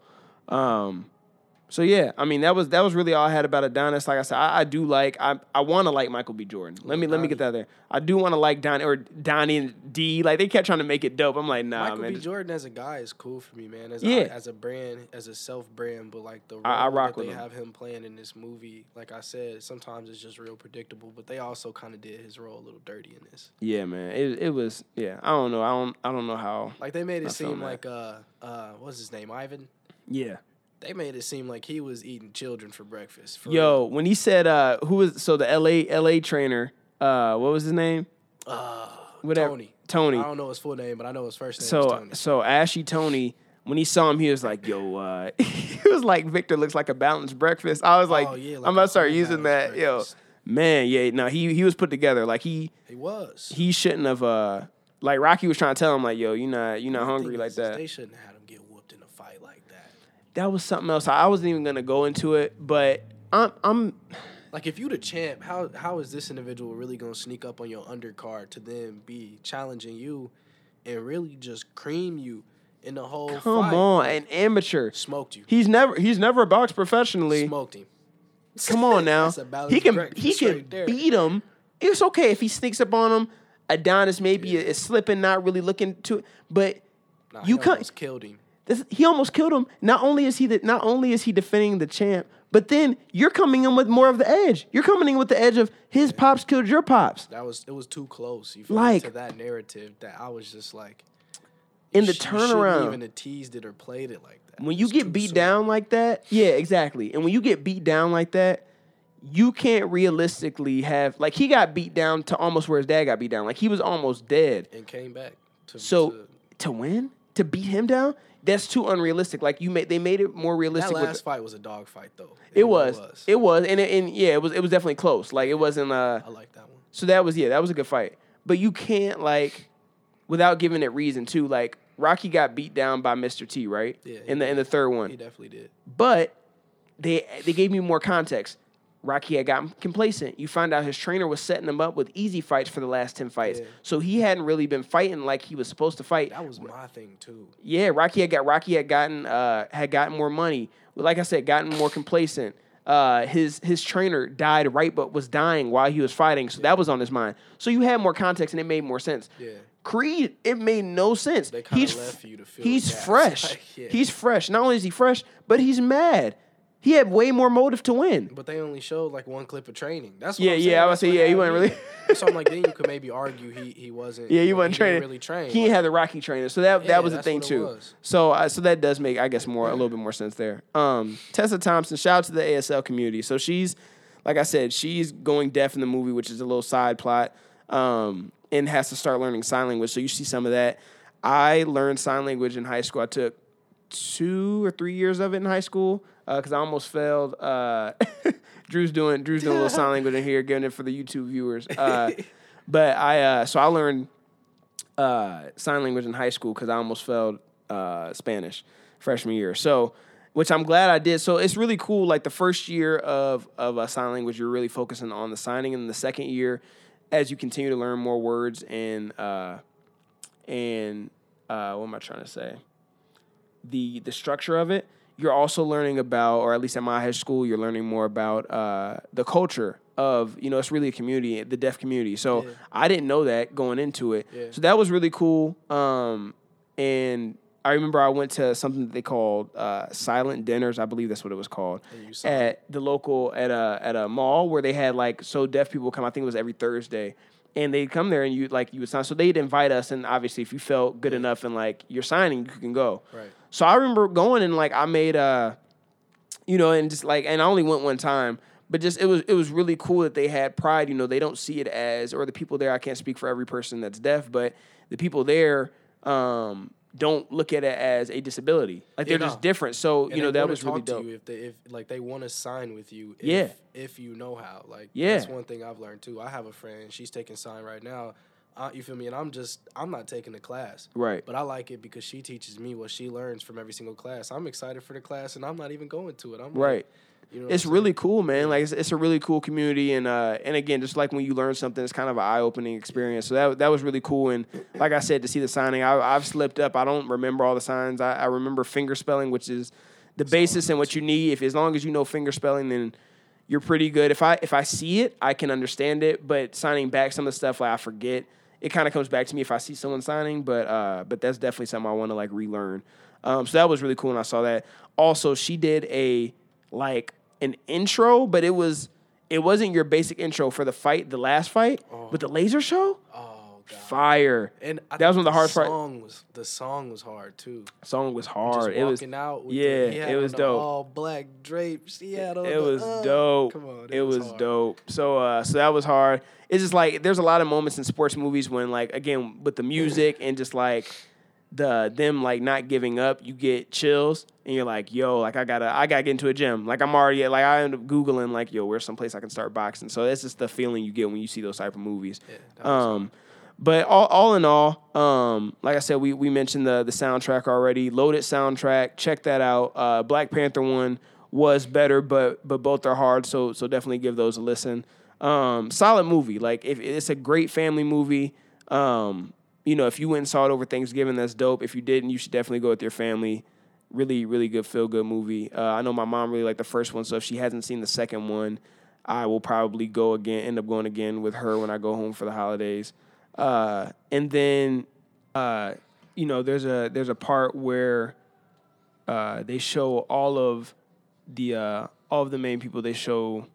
Um, so yeah, I mean that was that was really all I had about Adonis. Like I said, I, I do like I I want to like Michael B. Jordan. Let me Donnie. let me get that there. I do want to like Don or Donnie and D. Like they kept trying to make it dope. I'm like nah, Michael man. Michael B. Jordan as a guy is cool for me, man. As yeah. a, as a brand, as a self brand, but like the role I, I rock that with they him. Have him playing in this movie, like I said, sometimes it's just real predictable. But they also kind of did his role a little dirty in this. Yeah, man. It it was yeah. I don't know. I don't I don't know how. Like they made it I seem like uh uh what's his name Ivan. Yeah. They made it seem like he was eating children for breakfast. For Yo, real. When he said, uh, who was, so the L A L A trainer, uh, what was his name? Uh, Whatever. Tony. Tony. I don't know his full name, but I know his first name so, was Tony. So Ashy Tony, when he saw him, he was like, yo, uh, he was like, Victor looks like a balanced breakfast. I was like, oh, yeah, like I'm about to start using that. Breakfast. Yo, man, yeah, no, he, he was put together. Like he, he was. He shouldn't have, uh, like Rocky was trying to tell him, like, yo, you're not, you're not hungry like that. They shouldn't have had him get whooped in a fight like that. That was something else. I wasn't even gonna go into it, but I'm, I'm like, if you the champ, how how is this individual really gonna sneak up on your undercard to then be challenging you and really just cream you in the whole Come fight? Come on, an amateur smoked you. He's never he's never boxed professionally. Smoked him. Come on now, he can he can there. beat him. It's okay if he sneaks up on him. Adonis maybe yeah. is slipping, not really looking to it, but nah, you he almost killed him. He almost killed him. Not only is he the, not only is he defending the champ, but then you're coming in with more of the edge. You're coming in with the edge of his yeah. pops killed your pops. That was it was too close. You feel like, to that narrative that I was just like in the sh- turnaround. You shouldn't even teased it or played it like that. When you get beat soon. down like that, yeah, exactly. And when you get beat down like that, you can't realistically have, like, he got beat down to almost where his dad got beat down. Like, he was almost dead. And came back. To, so, to, to win? To beat him down? That's too unrealistic. Like, you made, they made it more realistic. That last with, fight was a dog fight, though. It, it was. was. It was. And, it, and yeah, it was It was definitely close. Like, it yeah. wasn't, uh... I like that one. So that was, yeah, that was a good fight. But you can't, like, without giving it reason, too, like, Rocky got beat down by Mister T, right? Yeah. In the, in the third one. He definitely did. But they they gave me more context. Rocky had gotten complacent. You find out his trainer was setting him up with easy fights for the last ten fights. Yeah. So he hadn't really been fighting like he was supposed to fight. That was my thing too. Yeah, Rocky had got Rocky had gotten uh, had gotten more money. Like I said, gotten more complacent. Uh, his his trainer died right, but was dying while he was fighting. So yeah. that was on his mind. So you had more context and it made more sense. Yeah. Creed, it made no sense. They kinda he's left you to feel he's gas. fresh. Like, yeah. He's fresh. Not only is he fresh, but he's mad. He had way more motive to win. But they only showed, like, one clip of training. That's what yeah, I'm saying. Yeah, I was saying, yeah, he wasn't really... So I'm like, then you could maybe argue he he wasn't... Yeah, he wasn't he training. Really trained. He like, had the Rocky trainer. So that, yeah, that was the thing, too. Was. So uh, so that does make, I guess, more yeah. a little bit more sense there. Um, Tessa Thompson, shout out to the A S L community. So she's, like I said, she's going deaf in the movie, which is a little side plot, um, and has to start learning sign language. So you see some of that. I learned sign language in high school. I took two or three years of it in high school. Because uh, I almost failed. Uh, Drew's doing Drew's doing a little sign language in here, giving it for the YouTube viewers. Uh, but I uh, so I learned uh, sign language in high school because I almost failed uh, Spanish freshman year. So, which I'm glad I did. So it's really cool. Like the first year of of uh, sign language, you're really focusing on the signing, and the second year, as you continue to learn more words and uh, and uh, what am I trying to say? The the structure of it. You're also learning about, or at least at my high school, you're learning more about uh, the culture of, you know, it's really a community, the deaf community. So yeah. I didn't know that going into it. Yeah. So that was really cool. Um, and I remember I went to something that they called uh, silent dinners. I believe that's what it was called at the local, at a, at a mall where they had like, so deaf people come, I think it was every Thursday. And they'd come there and you like you would sign. So they'd invite us, and obviously, if you felt good enough and like you're signing, you can go. Right. So I remember going and like I made a, you know, and just like and I only went one time, but just it was it was really cool that they had pride. You know, they don't see it as or the people there. I can't speak for every person that's deaf, but the people there um, don't look at it as a disability. Like they're yeah, no. just different. So and you know that was really dope. You if they if like they want to sign with you. If, yeah. If you know how, like, yeah. that's one thing I've learned, too. I have a friend. She's taking sign right now. Uh, you feel me? And I'm just, I'm not taking the class. Right. But I like it because she teaches me what she learns from every single class. I'm excited for the class, and I'm not even going to it. I'm Right. Like, you know it's really cool, man. Like, it's, it's a really cool community. And, uh, and again, just like when you learn something, it's kind of an eye-opening experience. So that that was really cool. And like I said, to see the signing, I, I've slipped up. I don't remember all the signs. I, I remember finger spelling, which is the so basis and what you need. If as long as you know finger spelling, then... You're pretty good. If I if I see it, I can understand it. But signing back some of the stuff, like I forget. It kind of comes back to me if I see someone signing. But uh, but that's definitely something I want to like relearn. Um, so that was really cool when I saw that. Also, she did a like an intro, but it was it wasn't your basic intro for the fight, the last fight, oh. but the laser show. Oh God, fire! And I that was one of the hardest parts. Song was the song was hard too. The song was hard. Just it was out with yeah, the, it was dope. All black drapes. Seattle. It, it was uh, dope. Come on, it, it was, was dope. So, uh, so that was hard. It's just like there's a lot of moments in sports movies when, like, again with the music and just like the them like not giving up, you get chills and you're like, yo, like I gotta, I gotta get into a gym. Like I'm already like I end up googling like, yo, where's some place I can start boxing? So that's just the feeling you get when you see those type of movies. Yeah, um. But all, all in all, um, like I said, we we mentioned the the soundtrack already. Loaded soundtrack, check that out. Uh, Black Panther one was better, but but both are hard, so so definitely give those a listen. Um, solid movie, like if it's a great family movie. Um, you know, if you went and saw it over Thanksgiving, that's dope. If you didn't, you should definitely go with your family. Really, really good feel good movie. Uh, I know my mom really liked the first one, so if she hasn't seen the second one, I will probably go again, end up going again with her when I go home for the holidays. Uh, and then, uh, you know, there's a there's a part where uh, they show all of the uh, all of the main people. They show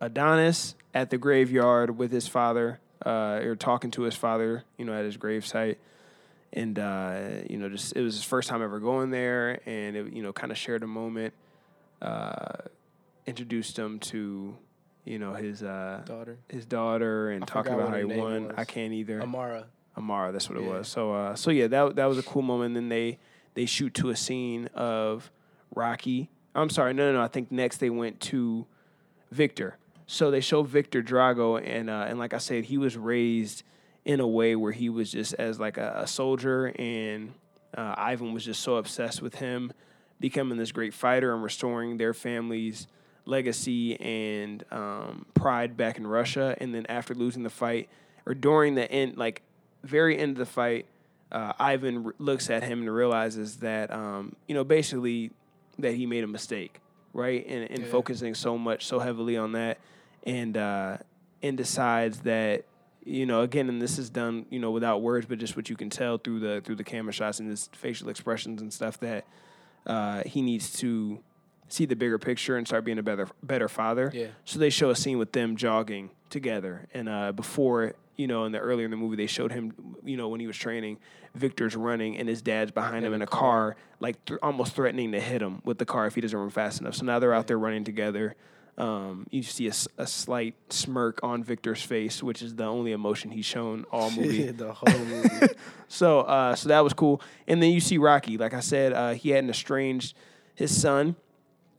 Adonis at the graveyard with his father, uh, or talking to his father, you know, at his gravesite. And uh, you know, just it was his first time ever going there, and it, you know, kind of shared a moment. Uh, introduced him to, you know, his uh, daughter, his daughter, and I talking about how he won. Was. I can't either. Amara. Amara, that's what yeah. it was. So, uh, so yeah, that that was a cool moment. And then they they shoot to a scene of Rocky. I'm sorry, no, no, no. I think next they went to Victor. So they show Victor Drago, and uh, and like I said, he was raised in a way where he was just as like a, a soldier, and uh, Ivan was just so obsessed with him becoming this great fighter and restoring their family's legacy and um, pride back in Russia. And then after losing the fight, or during the end, like very end of the fight, uh, Ivan r- looks at him and realizes that um, you know basically that he made a mistake, right? And and yeah. focusing so much, so heavily on that, and uh, and decides that. You know, again, and this is done, you know, without words, but just what you can tell through the through the camera shots and his facial expressions and stuff, that uh, he needs to see the bigger picture and start being a better better father. Yeah. So they show a scene with them jogging together. And uh, before, you know, in the earlier in the movie, they showed him, you know, when he was training, Victor's running and his dad's behind in him in a car, car like th- almost threatening to hit him with the car if he doesn't run fast enough. So now they're out there running together. Um, you see a, a slight smirk on Victor's face, which is the only emotion he's shown all movie. The whole movie. So, uh, so that was cool. And then you see Rocky. Like I said, uh, he had an estranged his son,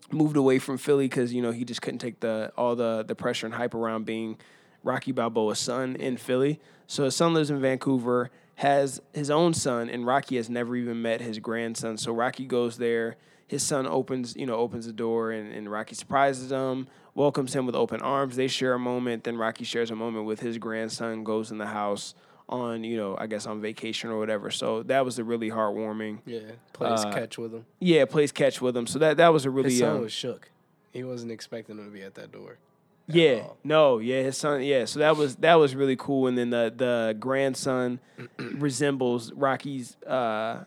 moved away from Philly because you know he just couldn't take the all the the pressure and hype around being Rocky Balboa's son in Philly. So his son lives in Vancouver, has his own son, and Rocky has never even met his grandson. So Rocky goes there. His son opens, you know, opens the door, and, and Rocky surprises him, welcomes him with open arms. They share a moment. Then Rocky shares a moment with his grandson, goes in the house on, you know, I guess on vacation or whatever. So that was a really heartwarming. Yeah, plays uh, catch with him. Yeah, plays catch with him. So that, that was a really... His son um, was shook. He wasn't expecting him to be at that door. At yeah, all. no, yeah, his son, yeah. So that was that was really cool. And then the, the grandson resembles Rocky's, uh,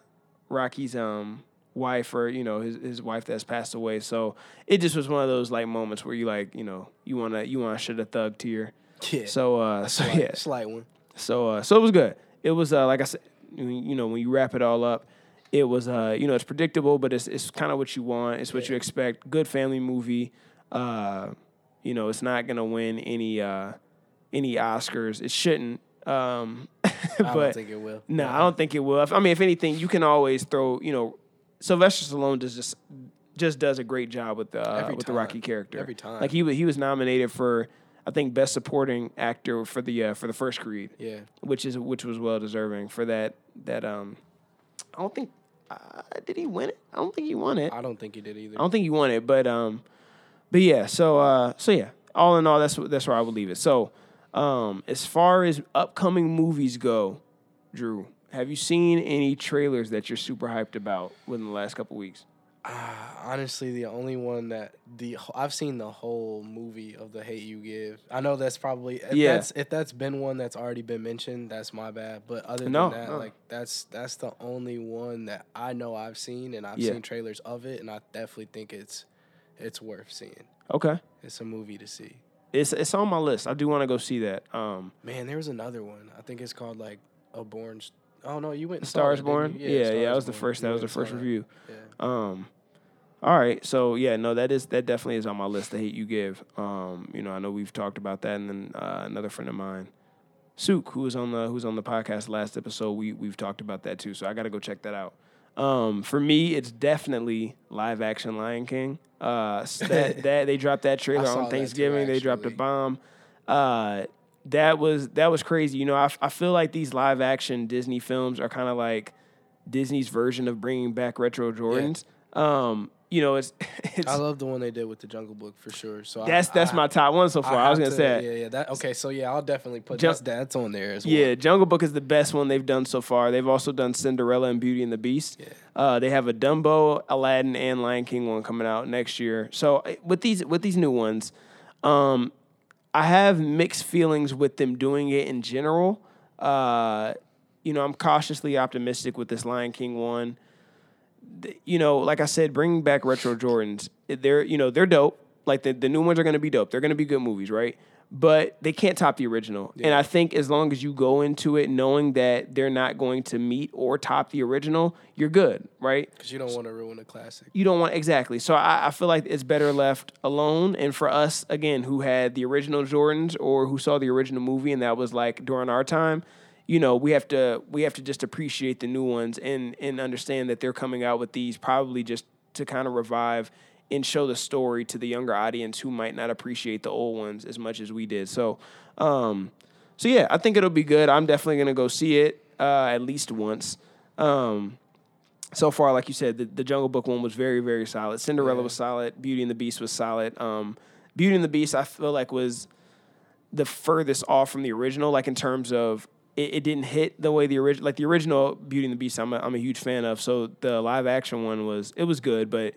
Rocky's, um... wife, or you know his his wife that's passed away. So it just was one of those like moments where you like you know you wanna you wanna shit a thug tear. Yeah. So uh so slight, yeah slight one. So uh so it was good. It was uh like I said, you know, when you wrap it all up, it was uh you know it's predictable, but it's it's kind of what you want. It's what yeah. you expect. Good family movie. Uh, you know it's not gonna win any uh any Oscars. It shouldn't. Um, but I don't think it will. No, nah, I don't think it will. If, I mean, if anything, you can always throw you know. Sylvester Stallone does just just does a great job with the uh, with time. the Rocky character. Every time, like he was he was nominated for I think best supporting actor for the uh, for the first Creed. Yeah, which is which was well deserving for that that um. I don't think uh, did he win it. I don't think he won it. I don't think he did either. I don't think he won it, but um, but yeah. So uh, so yeah. All in all, that's that's where I would leave it. So um, as far as upcoming movies go, Drew. Have you seen any trailers that you're super hyped about within the last couple weeks? Uh, honestly, the only one that the I've seen the whole movie of The Hate U Give. I know that's probably if yeah. that's if that's been one that's already been mentioned, that's my bad. But other than no, that, no. like that's that's the only one that I know I've seen, and I've yeah. seen trailers of it, and I definitely think it's it's worth seeing. Okay, it's a movie to see. It's it's on my list. I do want to go see that. Um, Man, there was another one. I think it's called like A Born. Oh, no, you went and Star is Born? Yeah, yeah, yeah that was the first, that was the first review. Yeah. Um, all right, so, yeah, no, that is that definitely is on my list, The Hate U Give. Um, you know, I know we've talked about that, and then uh, another friend of mine, Suk, who was on the who's on the podcast last episode, we, we've talked about that too, so I got to go check that out. Um, for me, it's definitely live-action Lion King. Uh, that, that They dropped that trailer on Thanksgiving. Too, they dropped a bomb. Uh That was that was crazy. You know, I, I feel like these live-action Disney films are kind of like Disney's version of bringing back retro Jordans. Yeah. Um, you know, it's, it's... I love the one they did with the Jungle Book for sure. So That's I, that's I, my top one so far. I, I was going to say Yeah, yeah. That, okay, so yeah, I'll definitely put Jun- that's on there as well. Yeah, Jungle Book is the best one they've done so far. They've also done Cinderella and Beauty and the Beast. Yeah. Uh, they have a Dumbo, Aladdin, and Lion King one coming out next year. So with these, with these new ones... Um, I have mixed feelings with them doing it in general. Uh, you know, I'm cautiously optimistic with this Lion King one. Th- you know, like I said, bringing back retro Jordans, they're you know they're dope. Like the, the new ones are going to be dope. They're going to be good movies, right? but they can't top the original. Yeah. And I think as long as you go into it knowing that they're not going to meet or top the original, you're good, right? Because you don't want to ruin a classic. You don't want, exactly. So I, I feel like it's better left alone. And for us, again, who had the original Jordans or who saw the original movie and that was like during our time, you know, we have to we have to just appreciate the new ones and and understand that they're coming out with these probably just to kind of revive and show the story to the younger audience who might not appreciate the old ones as much as we did. So, um, so yeah, I think it'll be good. I'm definitely going to go see it uh, at least once. Um, so far, like you said, the, the Jungle Book one was very, very solid. Cinderella yeah. was solid. Beauty and the Beast was solid. Um, Beauty and the Beast, I feel like, was the furthest off from the original, like in terms of It, it didn't hit the way the original, like the original Beauty and the Beast, I'm a, I'm a huge fan of. So the live action one was, it was good, but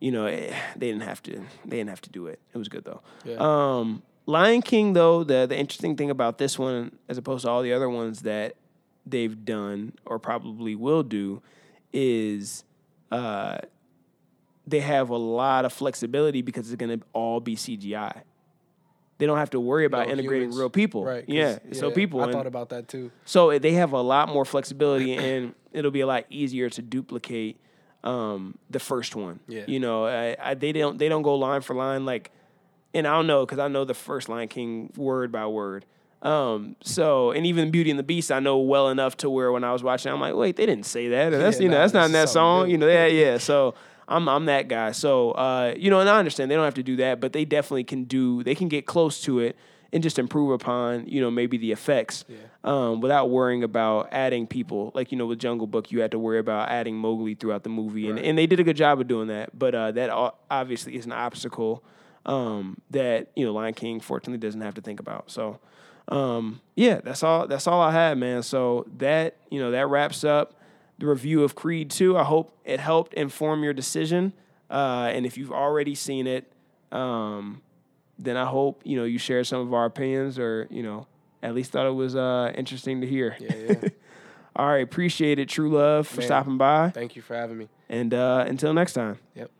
you know, it, they didn't have to, they didn't have to do it. It was good though. Yeah. Um, Lion King though, the the interesting thing about this one, as opposed to all the other ones that they've done or probably will do, is uh, they have a lot of flexibility because it's going to all be C G I. They don't have to worry about no, integrating humans. Real people. Right, yeah. yeah, so people. I and, thought about that too. So they have a lot more flexibility, and it'll be a lot easier to duplicate um, the first one. Yeah. You know, I, I, they don't they don't go line for line like, and I don't know because I know the first Lion King word by word. Um, so and even Beauty and the Beast, I know well enough to where when I was watching, I'm like, wait, they didn't say that. Or that's yeah, you know nah, that's not in that song. Good. You know that yeah, yeah. So. I'm I'm that guy. So, uh, you know, and I understand they don't have to do that, but they definitely can do, they can get close to it and just improve upon, you know, maybe the effects yeah. um, without worrying about adding people. Like, you know, with Jungle Book, you had to worry about adding Mowgli throughout the movie. Right. And, and they did a good job of doing that, but uh, that obviously is an obstacle um, that, you know, Lion King fortunately doesn't have to think about. So, um, yeah, that's all, that's all I had, man. So that, you know, that wraps up the review of Creed two. I hope it helped inform your decision. Uh, and if you've already seen it, um, then I hope, you know, you shared some of our opinions or, you know, at least thought it was uh, interesting to hear. Yeah, yeah. All right. Appreciate it, True Love, for Man, stopping by. Thank you for having me. And uh, until next time. Yep.